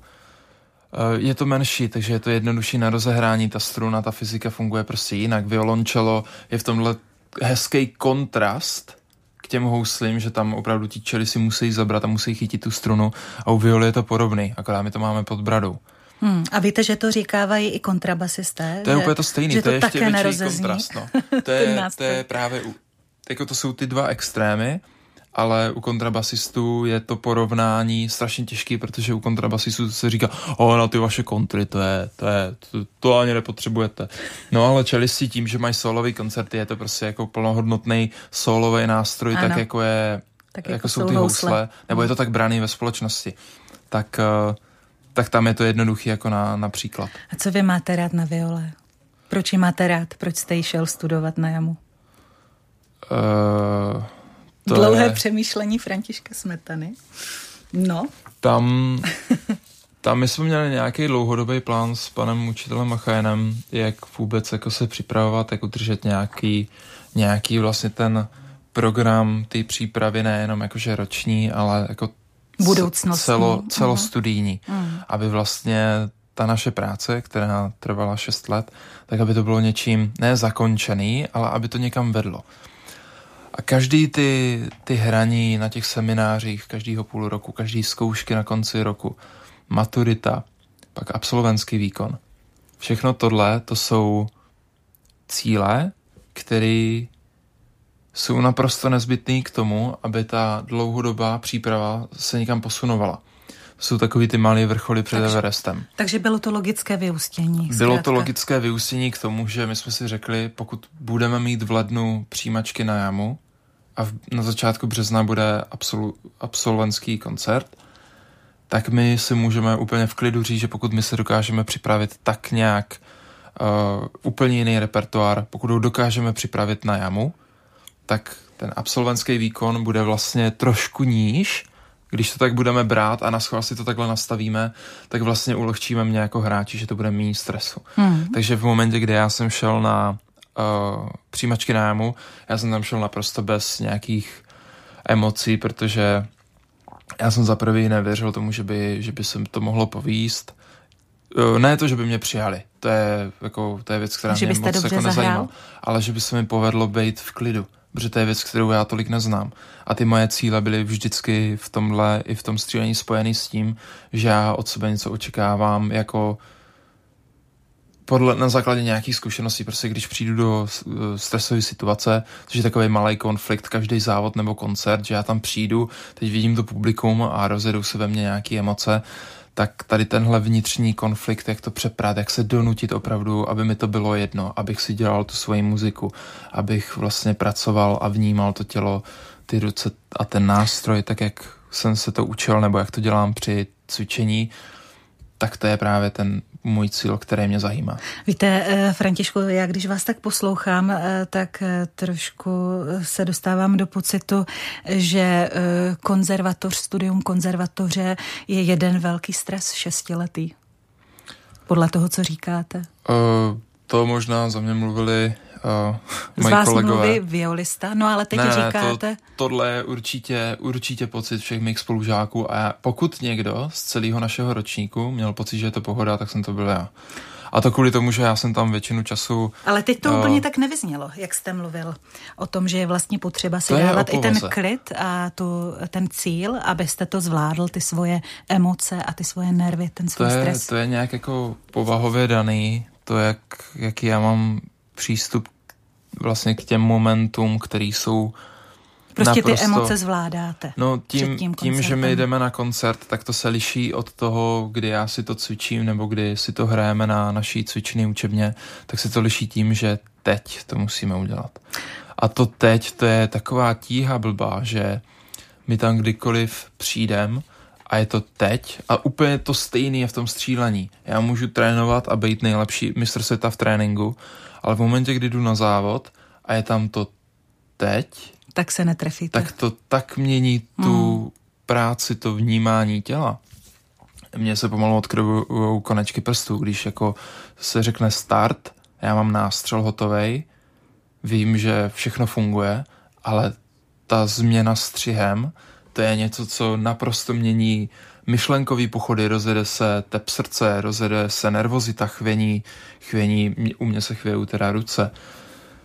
je to menší, takže je to jednodušší na rozehrání, ta struna, ta fyzika funguje prostě jinak. Violoncello je v tomhle hezký kontrast k těm houslím, že tam opravdu ti čely si musí zabrat a musí chytit tu strunu a u violy je to podobný, akorát my to máme pod bradou. Hmm, a víte, že to říkávají i kontrabasisté? To je že, úplně to stejný, to, to je ještě větší kontrast. No. To, je, to je právě, u, jako to jsou ty dva extrémy, ale u kontrabasistů je to porovnání strašně těžký, protože u kontrabasistů se říká, o, na ty vaše kontry, to je, to je, to, to ani nepotřebujete. No ale čelisti tím, že mají solový koncerty, je to prostě jako plnohodnotný solový nástroj, ano. tak jako je, tak jako, jako jsou ty housle, housle, nebo je to tak braný ve společnosti. Tak... tak tam je to jednoduchý jako na, na příklad. A co vy máte rád na viole? Proč ji máte rád? Proč jste ji šel studovat na jamu? Uh, to Dlouhé je... přemýšlení Františka Smetany. No. Tam, tam my jsme měli nějaký dlouhodobý plán s panem učitelem Machajnem, jak vůbec jako se připravovat, jak udržet nějaký, nějaký vlastně ten program, ty přípravy nejenom jakože roční, ale jako celo, celostudijní, mm. aby vlastně ta naše práce, která trvala šest let, tak aby to bylo něčím ne zakončený, ale aby to někam vedlo. A každý ty, ty hraní na těch seminářích každýho půl roku, každý zkoušky na konci roku, maturita, pak absolventský výkon. Všechno tohle, to jsou cíle, které jsou naprosto nezbytný k tomu, aby ta dlouhodobá příprava se někam posunovala. Jsou takový ty malé vrcholy před takže, Everestem. Takže bylo to logické vyústění. Zkrátka. Bylo to logické vyústění k tomu, že my jsme si řekli, pokud budeme mít v lednu přijímačky na jamu a v, na začátku března bude absolu, absolventský koncert, tak my si můžeme úplně v klidu říct, že pokud my se dokážeme připravit tak nějak uh, úplně jiný repertoár, pokud ho dokážeme připravit na jamu, tak ten absolventský výkon bude vlastně trošku níž, když to tak budeme brát a naschvál si to takhle nastavíme, tak vlastně ulehčíme mě jako hráči, že to bude méně stresu. Hmm. Takže v momentě, kdy já jsem šel na uh, přijímačky na jamu, já jsem tam šel naprosto bez nějakých emocí, protože já jsem za prvý nevěřil tomu, že by, že by se to mohlo povíst. Uh, ne to, že by mě přijali, to je, jako, to je věc, která že mě moc jako nezajímala, ale že by se mi povedlo být v klidu. Protože to je věc, kterou já tolik neznám. A ty moje cíle byly vždycky v tomhle i v tom střílení spojený s tím, že já od sebe něco očekávám jako podle, na základě nějakých zkušeností. Prostě když přijdu do stresové situace, což je takový malý konflikt, každý závod nebo koncert, že já tam přijdu, teď vidím to publikum a rozjedou se ve mně nějaké emoce, tak tady tenhle vnitřní konflikt, jak to přeprát, jak se donutit opravdu, aby mi to bylo jedno, abych si dělal tu svoji muziku, abych vlastně pracoval a vnímal to tělo, ty ruce a ten nástroj, tak jak jsem se to učil, nebo jak to dělám při cvičení, tak to je právě ten můj cíl, který mě zajímá. Víte, Františku, já když vás tak poslouchám, tak trošku se dostávám do pocitu, že konzervatoř, studium konzervatoře je jeden velký stres šestiletý. Podle toho, co říkáte. Uh, to možná za mě mluvili uh, moji kolegové. Z vás mluví violista, no ale teď ne, říkáte... To, tohle je určitě, určitě pocit všech mých spolužáků a já, pokud někdo z celého našeho ročníku měl pocit, že je to pohoda, tak jsem to byl já. A to kvůli tomu, že já jsem tam většinu času... Ale teď to uh, úplně tak nevyznělo, jak jste mluvil o tom, že je vlastně potřeba si dávat i ten klid a tu, ten cíl, abyste to zvládl, ty svoje emoce a ty svoje nervy, ten svůj to je, stres. To je nějak jako povahově daný, to, jak, jak já mám přístup vlastně k těm momentům, který jsou prostě naprosto... ty emoce zvládáte. No tím, tím, tím, že my jdeme na koncert, tak to se liší od toho, kdy já si to cvičím, nebo kdy si to hrajeme na naší cvičné učebně, tak se to liší tím, že teď to musíme udělat. A to teď, to je taková tíha blbá, že my tam kdykoliv přijdem a je to teď a úplně to stejný je v tom střílení. Já můžu trénovat a být nejlepší mistr světa v tréninku, ale v momentě, kdy jdu na závod a je tam to teď, tak se netrefíte. Tak to tak mění tu hmm. práci, to vnímání těla. Mně se pomalu odkrvujou konečky prstů, když jako se řekne start, já mám nástřel hotovej, vím, že všechno funguje, ale ta změna střihem, to je něco, co naprosto mění myšlenkový pochody, rozjede se tep srdce, rozjede se nervozita, chvění, chvění, u mě se chvějí teda ruce.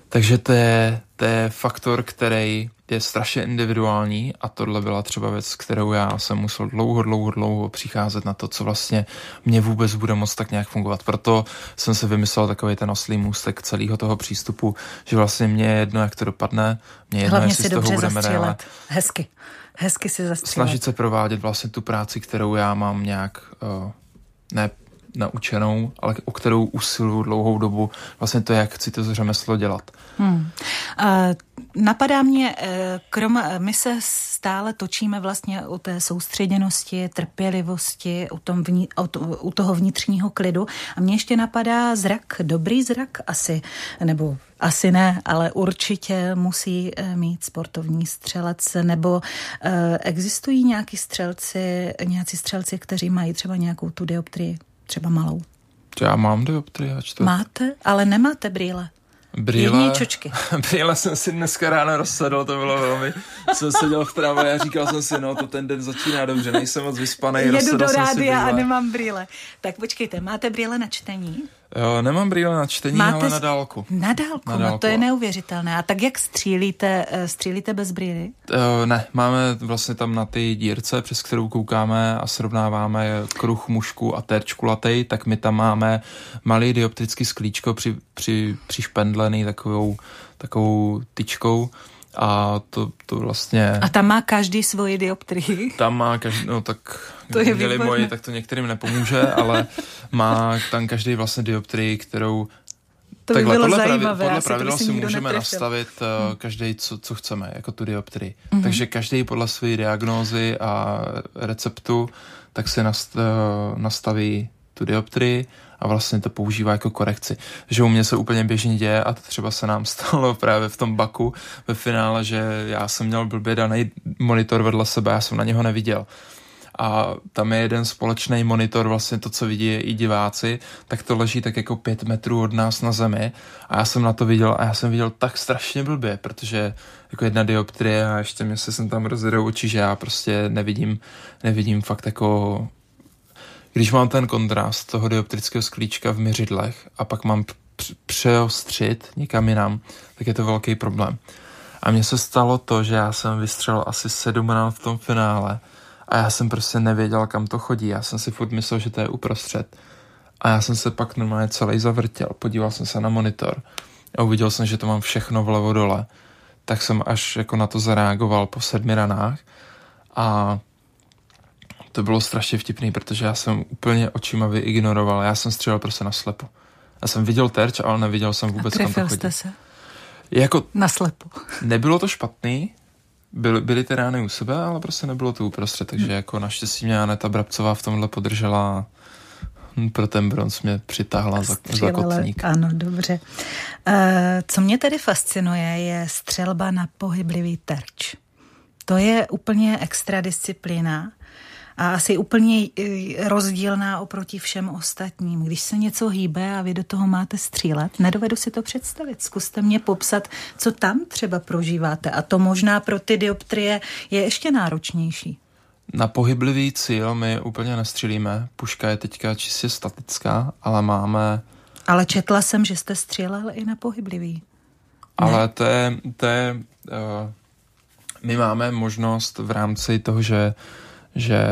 Takže to je, to je faktor, který je strašně individuální a tohle byla třeba věc, kterou já jsem musel dlouho, dlouho, dlouho přicházet na to, co vlastně mě vůbec bude moc tak nějak fungovat. Proto jsem se vymyslel takový ten oslý můstek celého toho přístupu, že vlastně mě je jedno, jak to dopadne, mě je jedno, hlavně jestli si z toho budeme reálovat. Hezky, hezky si zastřílet. Snažit se provádět vlastně tu práci, kterou já mám nějak uh, ne naučenou, ale o kterou usiluju dlouhou dobu, vlastně to, jak chci to řemeslo dělat. Hmm. Napadá mě, krom, my se stále točíme vlastně o té soustředěnosti, trpělivosti, o tom vní, o to, u toho vnitřního klidu a mně ještě napadá zrak, dobrý zrak asi, nebo asi ne, ale určitě musí mít sportovní střelec, nebo existují nějaký střelci, nějací střelci, kteří mají třeba nějakou tu dioptrii, třeba malou. Já mám dioptrii. Máte, ale nemáte brýle. Brýle, brýle jsem si dneska ráno rozsadl, to bylo velmi, jsem seděl v trávu a říkal jsem si, no to ten den začíná dobře, nejsem moc vyspanej, rozsadl jsem si brýle. Jedu do rádia a nemám brýle. Tak počkejte, máte brýle na čtení? Jo, nemám brýle na čtení, máte ale na dálku. Na dálku, na dálku. No to je neuvěřitelné. A tak jak střílíte, střílíte bez brýly? Jo, ne, máme vlastně tam na ty dírce, přes kterou koukáme a srovnáváme kruh mužku a terč kulatej, tak my tam máme malý dioptrický sklíčko při, při, přišpendlený takovou, takovou tyčkou. A to, to vlastně... A tam má každý svoji dioptrii. Tam má každý, no tak... To je měli moji, tak to některým nepomůže, ale má tam každý vlastně dioptrii, kterou... To by takhle, bylo podle zajímavé. Pravi, podle pravidla si můžeme netrefil. nastavit uh, každý, co, co chceme, jako tu dioptrii. Mm-hmm. Takže každý podle své diagnózy a receptu, tak se nast, uh, nastaví tu dioptrii a vlastně to používá jako korekci. Že u mě se úplně běžně děje a to třeba se nám stalo právě v tom Baku ve finále, že já jsem měl blbě daný monitor vedle sebe, já jsem na něho neviděl. A tam je jeden společný monitor, vlastně to, co vidí i diváci, tak to leží tak jako pět metrů od nás na zemi a já jsem na to viděl a já jsem viděl tak strašně blbě, protože jako jedna dioptrie a ještě mě se sem tam rozjedou oči, že já prostě nevidím, nevidím fakt jako... Když mám ten kontrast toho dioptrického sklíčka v měřidlech a pak mám přeostřit někam jinam, tak je to velký problém. A mně se stalo to, že já jsem vystřelil asi sedmnáct v tom finále a já jsem prostě nevěděl, kam to chodí. Já jsem si furt myslel, že to je uprostřed. A já jsem se pak normálně celý zavrtěl. Podíval jsem se na monitor a uviděl jsem, že to mám všechno vlevo dole. Tak jsem až jako na to zareagoval po sedmi ranách a to bylo strašně vtipný, protože já jsem úplně očima vyignoroval. Já jsem střílel prostě naslepo. Já jsem viděl terč, ale neviděl jsem vůbec, kam to chodí. A trefil jste se? Jako, naslepo. Nebylo to špatný, byly, byly ty rány u sebe, ale prostě nebylo to uprostřed, takže hmm. jako naštěstí mě Aneta Brabcová v tomhle podržela, pro ten bronz mě přitáhla za, za kotník. Ano, dobře. Uh, co mě tedy fascinuje, je střelba na pohyblivý terč. To je úplně extra disciplína. A asi úplně rozdílná oproti všem ostatním. Když se něco hýbe a vy do toho máte střílet, nedovedu si to představit. Zkuste mě popsat, co tam třeba prožíváte. A to možná pro ty dioptrie je ještě náročnější. Na pohyblivý cíl my úplně nestřílíme. Puška je teďka čistě statická, ale máme... Ale četla jsem, že jste střílel i na pohyblivý. Ale ne. to je... To je uh, my máme možnost v rámci toho, že že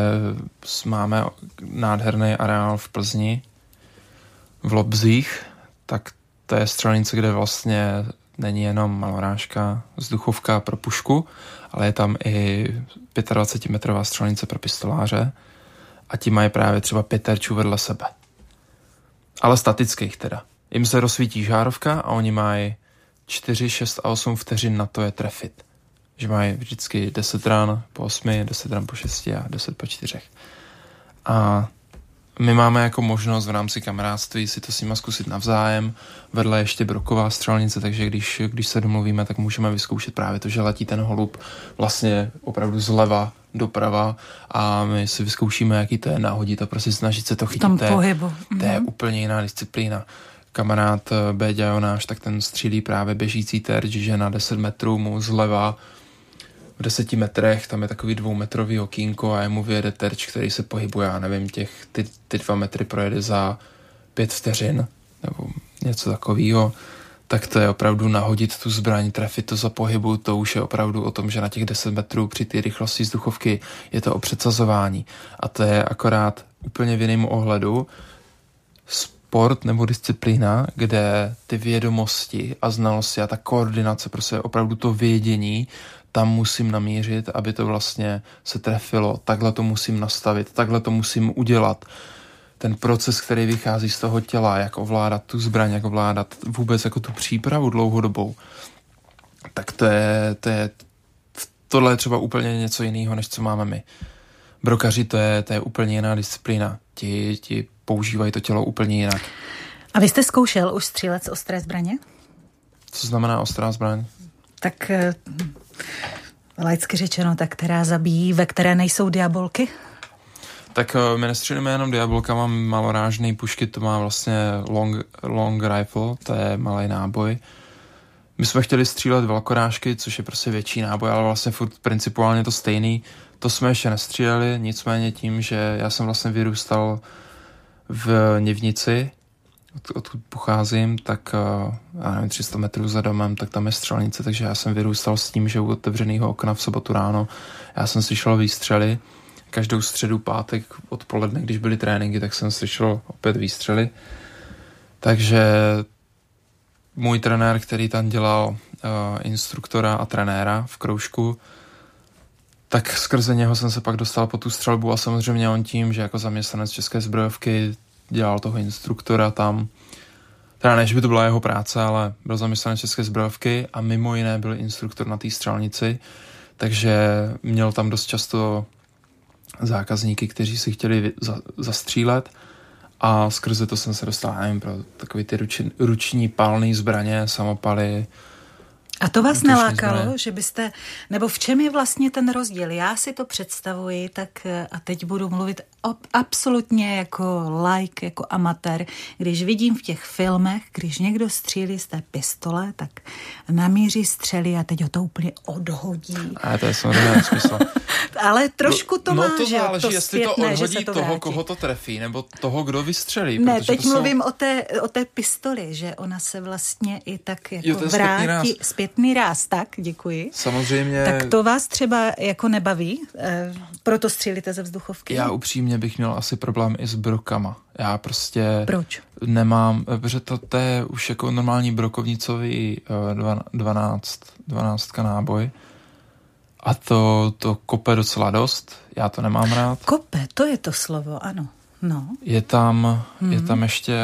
máme nádherný areál v Plzni, v Lobzích, tak to je střelnice, kde vlastně není jenom malorážka, vzduchovka pro pušku, ale je tam i dvacetipětimetrová střelnice pro pistoláře a ti mají právě třeba pět terčů vedle sebe. Ale statických teda. Jim se rozsvítí žárovka a oni mají čtyři, šest a osm vteřin na to je trefit. že mají vždycky deset ran po osmi, deset ran po šesti a deset po čtyřech. A my máme jako možnost v rámci kamarádství si to s nima zkusit navzájem. Vedle ještě broková střelnice, takže když, když se domluvíme, tak můžeme vyzkoušet právě to, že letí ten holub vlastně opravdu zleva doprava a my si vyzkoušíme, jaký to je náhodit a prostě snažit se to chytit. Tam pohybu. To je úplně jiná disciplína. Kamarád Béďa Jonáš, tak ten střílí právě běžící terč, že na deset metrů mu zleva v deseti metrech, tam je takový dvoumetrový okýnko a jemu vyjede terč, který se pohybuje, já nevím, těch, ty, ty dva metry projede za pět vteřin nebo něco takového, tak to je opravdu nahodit tu zbraň, trefit to za pohybu, to už je opravdu o tom, že na těch deset metrů při té rychlosti vzduchovky je to o předsazování a to je akorát úplně v jiném ohledu sport nebo disciplína, kde ty vědomosti a znalosti a ta koordinace, prostě opravdu to vědění, tam musím namířit, aby to vlastně se trefilo, takhle to musím nastavit, takhle to musím udělat. Ten proces, který vychází z toho těla, jak ovládat tu zbraň, jak ovládat vůbec jako tu přípravu dlouhodobou, tak to je, to je, tohle je třeba úplně něco jiného, než co máme my. Brokaři, to je, to je úplně jiná disciplína. Ti, ti používají to tělo úplně jinak. A vy jste zkoušel už střílet z ostré zbraně? Co znamená ostrá zbraň? Tak laicky řečeno, ta, která zabíjí, ve které nejsou diabolky? Tak my nestřílíme jenom diabolka, mám malorážné pušky, to má vlastně long, long rifle, to je malý náboj. My jsme chtěli střílet velkorážky, což je prostě větší náboj, ale vlastně furt principuálně to stejný. To jsme ještě nestříleli, nicméně tím, že já jsem vlastně vyrůstal v Nivnici, odkud pocházím, tak já nevím, tři sta metrů za domem, tak tam je střelnice, takže já jsem vyrůstal s tím, že u otevřeného okna v sobotu ráno já jsem slyšel výstřely. Každou středu, pátek, odpoledne, když byly tréninky, tak jsem slyšel opět výstřely. Takže můj trenér, který tam dělal uh, instruktora a trenéra v kroužku, tak skrze něho jsem se pak dostal po tu střelbu a samozřejmě on tím, že jako zaměstnanec České zbrojovky dělal toho instruktora tam. Teda ne, že by to byla jeho práce, ale byl zaměstnanec České zbrojovky a mimo jiné byl instruktor na té střelnici, takže měl tam dost často zákazníky, kteří si chtěli zastřílet a skrze to jsem se dostal, nevím, pro takové ty ruč, ruční palné zbraně, samopaly. A to vás nelákalo, zbraně. Že byste, nebo v čem je vlastně ten rozdíl? Já si to představuji, tak a teď budu mluvit ob, absolutně jako laik, jako amatér. Když vidím v těch filmech, když někdo střílí z té pistole, tak namíří střely a teď ho to úplně odhodí. A to je samozřejmě nesmysl. Ale trošku to no, má, to že záleží, to jestli to odhodí to toho, vrátí. Koho to trefí, nebo toho, kdo vystřelí. Ne, teď mluvím jsou... o, té, o té pistoli, že ona se vlastně i tak jako jo, vrátí. Zpětný ráz. Zpětný ráz, tak, děkuji. Samozřejmě. Tak to vás třeba jako nebaví? E, proto střílíte ze vzduchovky? Já upřímně bych měl asi problém i s brokama. Já prostě... Proč? Nemám, protože to, to je už jako normální brokovnicový dvanáct, dvanáct náboj. A to, to kope docela dost, já to nemám rád. Kope, to je to slovo, ano. No. Je tam, hmm. je tam ještě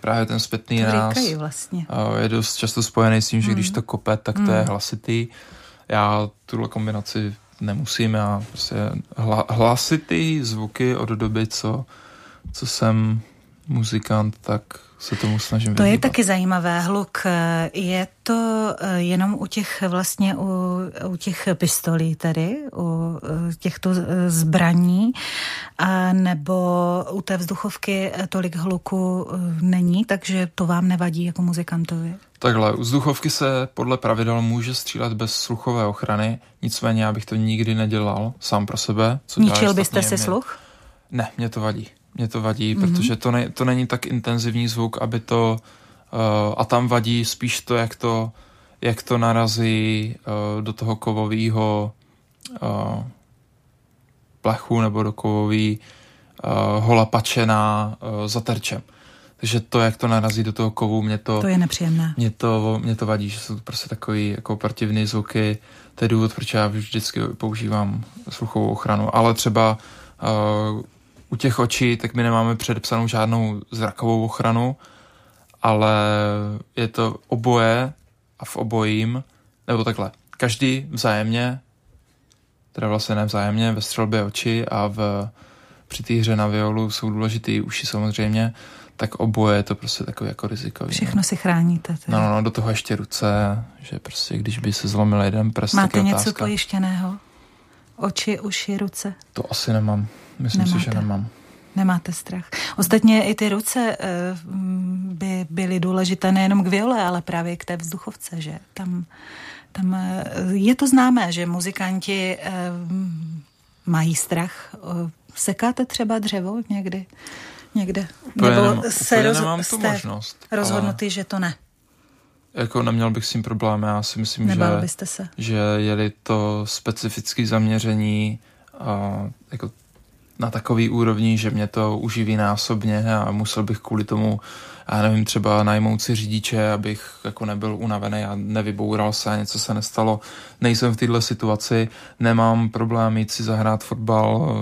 právě ten zpětný ráz. Vlastně. Je dost často spojený s tím, že hmm. když to kope, tak to hmm. je hlasitý. Já tuhle kombinaci nemusím, já prostě hla, hlasitý zvuky od doby, co, co jsem muzikant, tak se tomu snažím To vyhýbat. Je taky zajímavé, hluk. Je to jenom u těch vlastně u, u těch pistolí tedy, u těchto zbraní, a nebo u té vzduchovky tolik hluku není, takže to vám nevadí jako muzikantovi? Takhle, u vzduchovky se podle pravidel může střílet bez sluchové ochrany, nicméně já bych to nikdy nedělal sám pro sebe. Co Ničil byste si mě... sluch? Ne, mě to vadí. Mě to vadí, mm-hmm. protože to, ne, to není tak intenzivní zvuk, aby to... Uh, a tam vadí spíš to, jak to, jak to narazí uh, do toho kovového uh, plechu nebo do kovový uh, holapače na uh, zaterčem. Takže to, jak to narazí do toho kovu, mě to... To je nepříjemné. Mě to, mě to vadí, že jsou to prostě takový jako protivné zvuky. To je důvod, proč já vždycky používám sluchovou ochranu. Ale třeba... Uh, U těch očí, tak my nemáme předepsanou žádnou zrakovou ochranu, ale je to oboje a v obojím, nebo takhle, Každý vzájemně, teda vlastně ne vzájemně, ve střelbě oči a v, při té hře na violu jsou důležitý uši samozřejmě, tak oboje je to prostě takový jako rizikový. Všechno no. si chráníte. No, no, no, do toho ještě ruce, že prostě když by se zlomil jeden prst, tak je otázka. Máte něco pojištěného? Oči, uši, ruce? To asi nemám. Myslím Nemáte. si, že nemám. Nemáte strach. Ostatně i ty ruce by byly důležité nejenom k viole, ale právě k té vzduchovce, že? Tam, tam je to známé, že muzikanti mají strach. Sekáte třeba dřevo někdy? Někde? Úplně Nebo nemám, se roz, jste možnost, rozhodnutý, že to ne? Jako neměl bych s tím problém. Já si myslím, Nebál že, byste se. že je-li to specifické zaměření a jako na takový úrovni, že mě to uživí násobně a musel bych kvůli tomu, já nevím, třeba najmout si řidiče, abych jako nebyl unavený a nevyboural se a něco se nestalo. Nejsem v téhle situaci, nemám problém jít si zahrát fotbal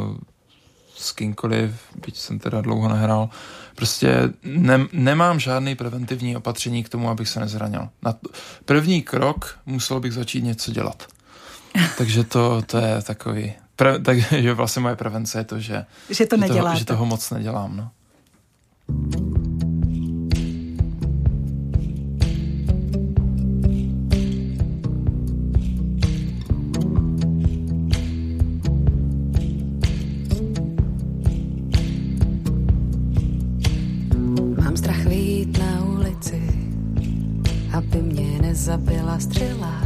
s kýmkoliv, byť jsem teda dlouho nehrál. Prostě ne, nemám žádný preventivní opatření k tomu, abych se nezranil. Na první krok musel bych začít něco dělat. Takže to, to je takový... Pre, takže vlastně moje prevence je to, že, že, to že, toho, že toho moc nedělám. No. Mám strach vyjít na ulici, aby mě nezabila střela.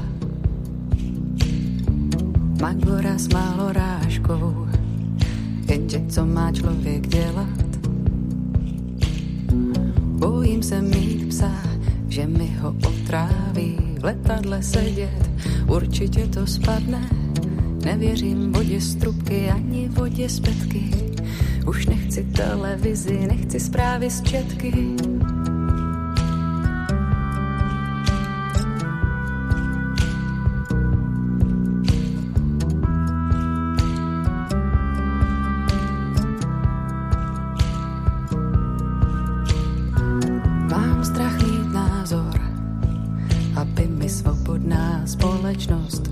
Magora s málo rážkou, jenže co má člověk dělat? Bojím se mít psa, že mi ho otráví, v letadle sedět, určitě to spadne. Nevěřím vodě z trubky, ani vodě z petky, už nechci televizi, nechci zprávy z četky.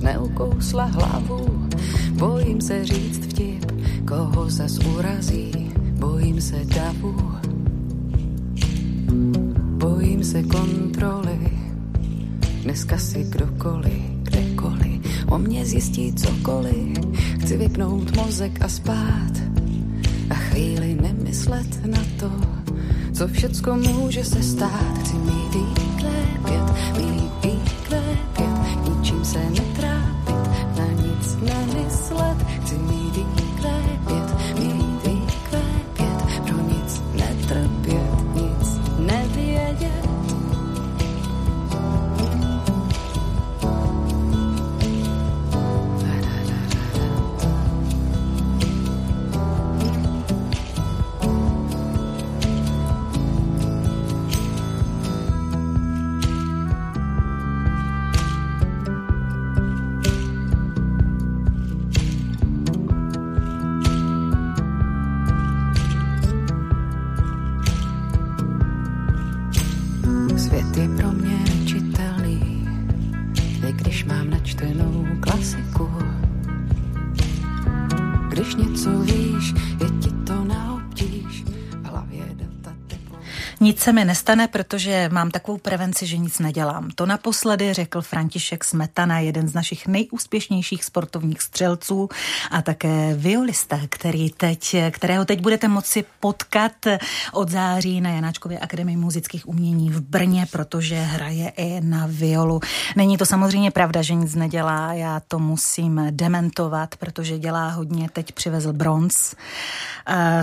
Neukousla hlavu, bojím se říct vtip, koho zas urazí, bojím se davu, bojím se kontroly, dneska si kdokoliv, kdekoliv, o mě zjistí cokoliv, chci vypnout mozek a spát a chvíli nemyslet na to, co všecko může se stát, chci mít výklepět, mít výklepět. Ničím se netrápit, na nic nemyslet, chci mít výklepět, mít výklepět, pro nic netrpět, nic nevědět. Nic se mi nestane, protože mám takovou prevenci, že nic nedělám. To naposledy řekl František Smetana, jeden z našich nejúspěšnějších sportovních střelců a také violista, který teď, kterého teď budete moci potkat od září na Janáčkově akademii muzických umění v Brně, protože hraje i na violu. Není to samozřejmě pravda, že nic nedělá, já to musím dementovat, protože dělá hodně, teď přivezl bronz.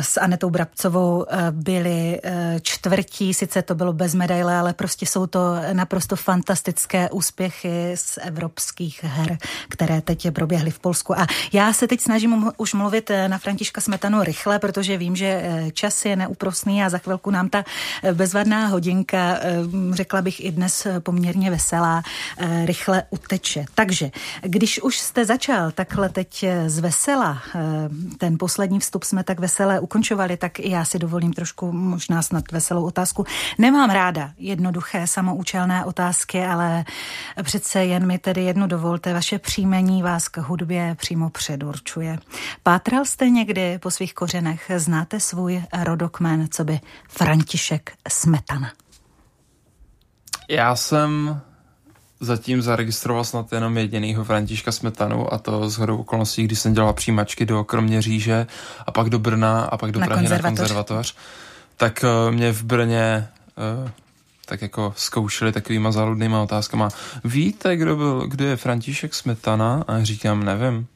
S Anetou Brabcovou byly čtvrtí, sice to bylo bez medaile, ale prostě jsou to naprosto fantastické úspěchy z evropských her, které teď proběhly v Polsku. A já se teď snažím už mluvit na Františka Smetanu rychle, protože vím, že čas je neúprosný a za chvilku nám ta bezvadná hodinka, řekla bych i dnes poměrně veselá, rychle uteče. Takže, když už jste začal takhle teď z vesela, ten poslední vstup jsme tak veselé ukončovali, tak já si dovolím trošku možná snad veselou otázku. otázku. Nemám ráda jednoduché samoučelné otázky, ale přece jen mi tedy jednu dovolte. Vaše příjmení vás k hudbě přímo předurčuje. Pátral jste někdy po svých kořenech? Znáte svůj rodokmen, co by František Smetana? Já jsem zatím zaregistroval snad jenom jedinýho Františka Smetanu, a to shodou okolností, když jsem dělal přijímačky do Kroměříže a pak do Brna a pak do na Prahy konzervatoř. na konzervatoř. Tak mě v Brně uh, tak jako zkoušeli takovýma záludnýma otázkama. Víte, kdo byl, kdo je František Smetana? A říkám, nevím.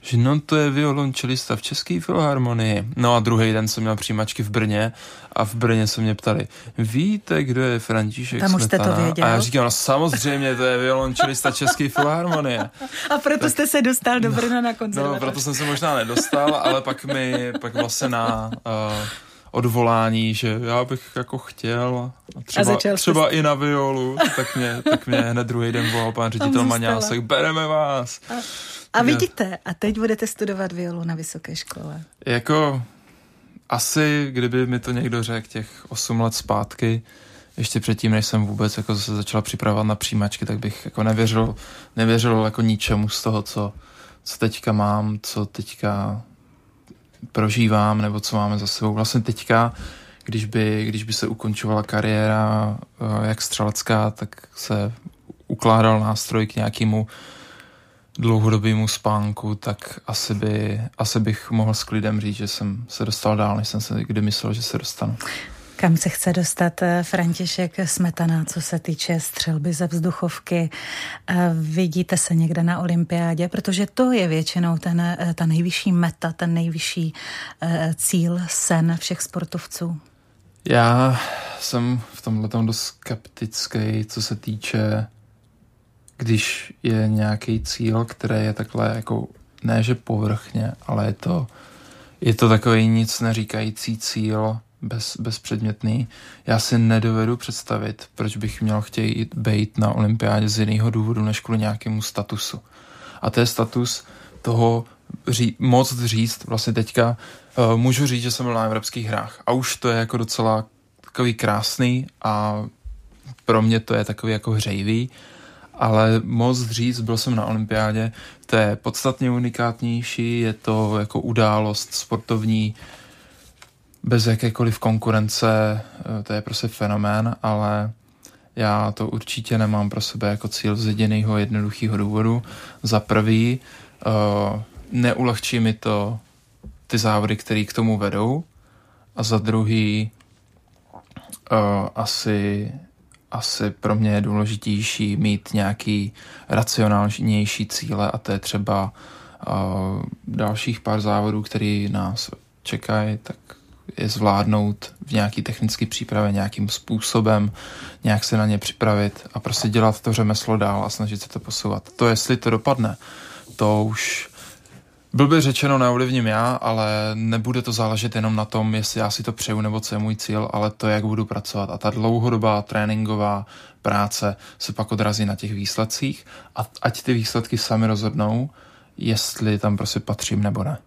Že no, to je violončelista v České filharmonii. No a druhý den jsem měl přijímačky v Brně a v Brně se mě ptali, víte, kdo je František Tam Smetana? Tam už jste to věděl? A já říkám, no samozřejmě, to je violončelista České filharmonie. A proto tak, jste se dostal do Brna no, na konzervatoř. No, proto jsem se možná nedostal, ale pak mi, pak vlastně na uh, odvolání, že já bych jako chtěl, třeba, třeba i na violu, tak mě, tak mě hned druhý den volal pan ředitel Maňásek, bereme vás. A... A vidíte, a teď budete studovat violu na vysoké škole. Jako, asi, kdyby mi to někdo řekl těch osm let zpátky, ještě předtím, než jsem vůbec jako se začala připravovat na přijímačky, tak bych jako nevěřil, nevěřil jako ničemu z toho, co, co teďka mám, co teďka prožívám, nebo co máme za sebou. Vlastně teďka, když by, když by se ukončovala kariéra jak střelecká, tak se ukládal nástroj k nějakému dlouhodobýmu spánku, tak asi, by, asi bych mohl s klidem říct, že jsem se dostal dál, než jsem se kdy myslel, že se dostanu. Kam se chce dostat František Smetana, co se týče střelby ze vzduchovky? Vidíte se někde na olympiádě? Protože to je většinou ten, ta nejvyšší meta, ten nejvyšší cíl, sen všech sportovců. Já jsem v tomhletom dost skeptický, co se týče, když je nějaký cíl, které je takhle jako, ne že povrchně, ale je to, je to takový nic neříkající cíl, bez, bezpředmětný. Já si nedovedu představit, proč bych měl chtějit být na olympiádě z jiného důvodu, než kvůli nějakému statusu. A to je status toho ří, moc říct, vlastně teďka uh, můžu říct, že jsem byl na evropských hrách. A už to je jako docela takový krásný a pro mě to je takový jako hřejivý. Ale moc říct, byl jsem na olympiádě, to je podstatně unikátnější, je to jako událost sportovní, bez jakékoliv konkurence, to je prostě fenomén, ale já to určitě nemám pro sebe jako cíl z jedinýho jednoduchého důvodu. Za prvý, neulehčí mi to ty závody, které k tomu vedou, a za druhý, asi... Asi pro mě je důležitější mít nějaký racionálnější cíle, a to je třeba uh, dalších pár závodů, který nás čekají, tak je zvládnout v nějaký technické přípravě, nějakým způsobem, nějak se na ně připravit a prostě dělat to řemeslo dál a snažit se to posouvat. To, jestli to dopadne, to už blbě řečeno neovlivním já, ale nebude to záležet jenom na tom, jestli já si to přeju nebo co je můj cíl, ale to, jak budu pracovat. A ta dlouhodobá tréninková práce se pak odrazí na těch výsledcích a ať ty výsledky sami rozhodnou, jestli tam prostě patřím nebo ne.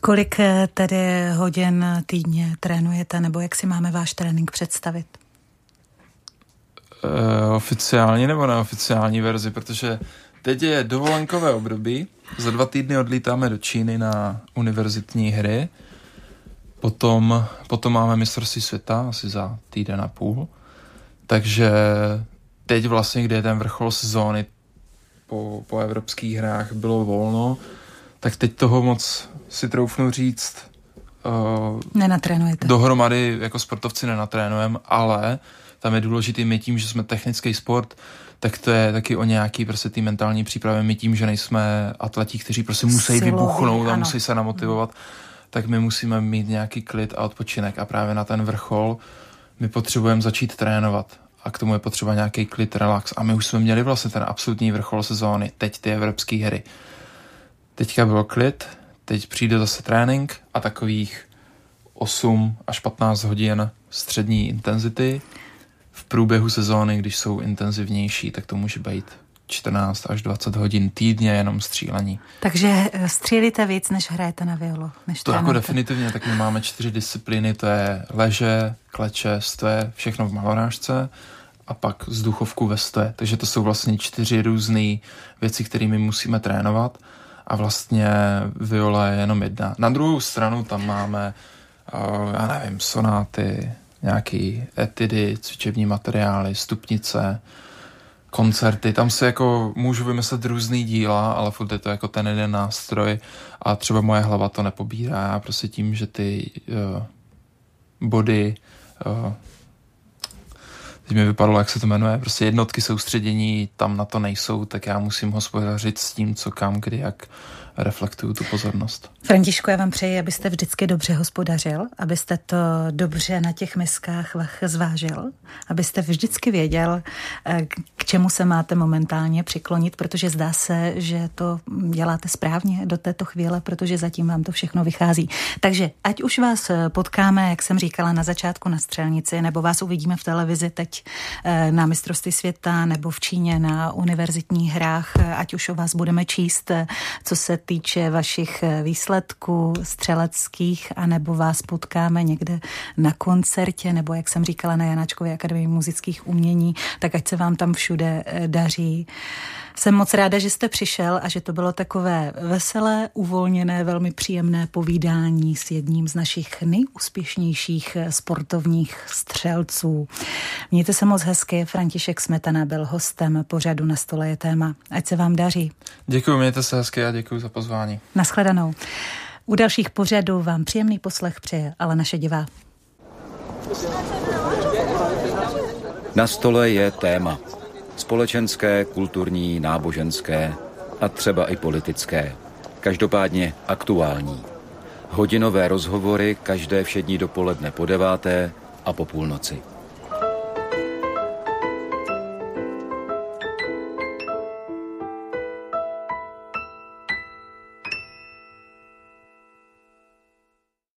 Kolik tedy hodin týdně trénujete, nebo jak si máme váš trénink představit? E, oficiální nebo neoficiální verzi, protože teď je dovolenkové období, za dva týdny odlítáme do Číny na univerzitní hry, potom, potom máme mistrovství světa, asi za týden a půl, takže teď vlastně, kdy je ten vrchol sezóny po, po evropských hrách, bylo volno, tak teď toho moc si troufnu říct, uh, nenatrénujete. Dohromady jako sportovci nenatrénujeme, ale tam je důležitým je tím, že jsme technický sport, tak to je taky o nějaký prostě ty mentální přípravě. My tím, že nejsme atleti, kteří prostě musí vybuchnout a musí se namotivovat, tak my musíme mít nějaký klid a odpočinek. A právě na ten vrchol my potřebujeme začít trénovat. A k tomu je potřeba nějaký klid, relax. A my už jsme měli vlastně ten absolutní vrchol sezóny. Teď ty evropské hry. Teďka byl klid, teď přijde zase trénink a takových osm až patnáct hodin střední intenzity. V průběhu sezóny, když jsou intenzivnější, tak to může být čtrnáct až dvacet hodin týdně jenom střílení. Takže střílíte víc, než hrajete na violu. Než to trénáte. Jako definitivně, tak my máme čtyři disciplíny, to je leže, kleče, stoje, všechno v malorážce a pak vzduchovku ve stoje. Takže to jsou vlastně čtyři různé věci, kterými musíme trénovat a vlastně viola je jenom jedna. Na druhou stranu tam máme, já nevím, sonáty, nějaký etidy, cvičební materiály, stupnice, koncerty, tam si jako můžu vymyslet různý díla, ale furt je to jako ten jeden nástroj a třeba moje hlava to nepobírá. Já prostě tím, že ty uh, body, uh, teď mi vypadlo, jak se to jmenuje, prostě jednotky soustředění tam na to nejsou, tak já musím hospodařit s tím, co kam, kdy, jak reflektuju tu pozornost. Františku, já vám přeji, abyste vždycky dobře hospodařil, abyste to dobře na těch miskách zvážil, abyste vždycky věděl, k čemu se máte momentálně přiklonit, protože zdá se, že to děláte správně do této chvíle, protože zatím vám to všechno vychází. Takže ať už vás potkáme, jak jsem říkala na začátku, na střelnici, nebo vás uvidíme v televizi teď na mistrovství světa, nebo v Číně na univerzitních hrách, ať už o vás budeme číst, co se týče vašich výsledků střeleckých, anebo vás potkáme někde na koncertě, nebo jak jsem říkala na Janáčkově akademii muzických umění, tak ať se vám tam všude daří. Jsem moc ráda, že jste přišel a že to bylo takové veselé, uvolněné, velmi příjemné povídání s jedním z našich nejúspěšnějších sportovních střelců. Mějte se moc hezky, František Smetana byl hostem pořadu Na stole je téma. Ať se vám daří. Děkuji, mějte se hezky a děkuji za pozvání. Nashledanou. U dalších pořadů vám příjemný poslech přeje Alena Šedivá. Na stole je téma. Společenské, kulturní, náboženské a třeba i politické. Každopádně aktuální. Hodinové rozhovory každé všední dopoledne po deváté a po půlnoci.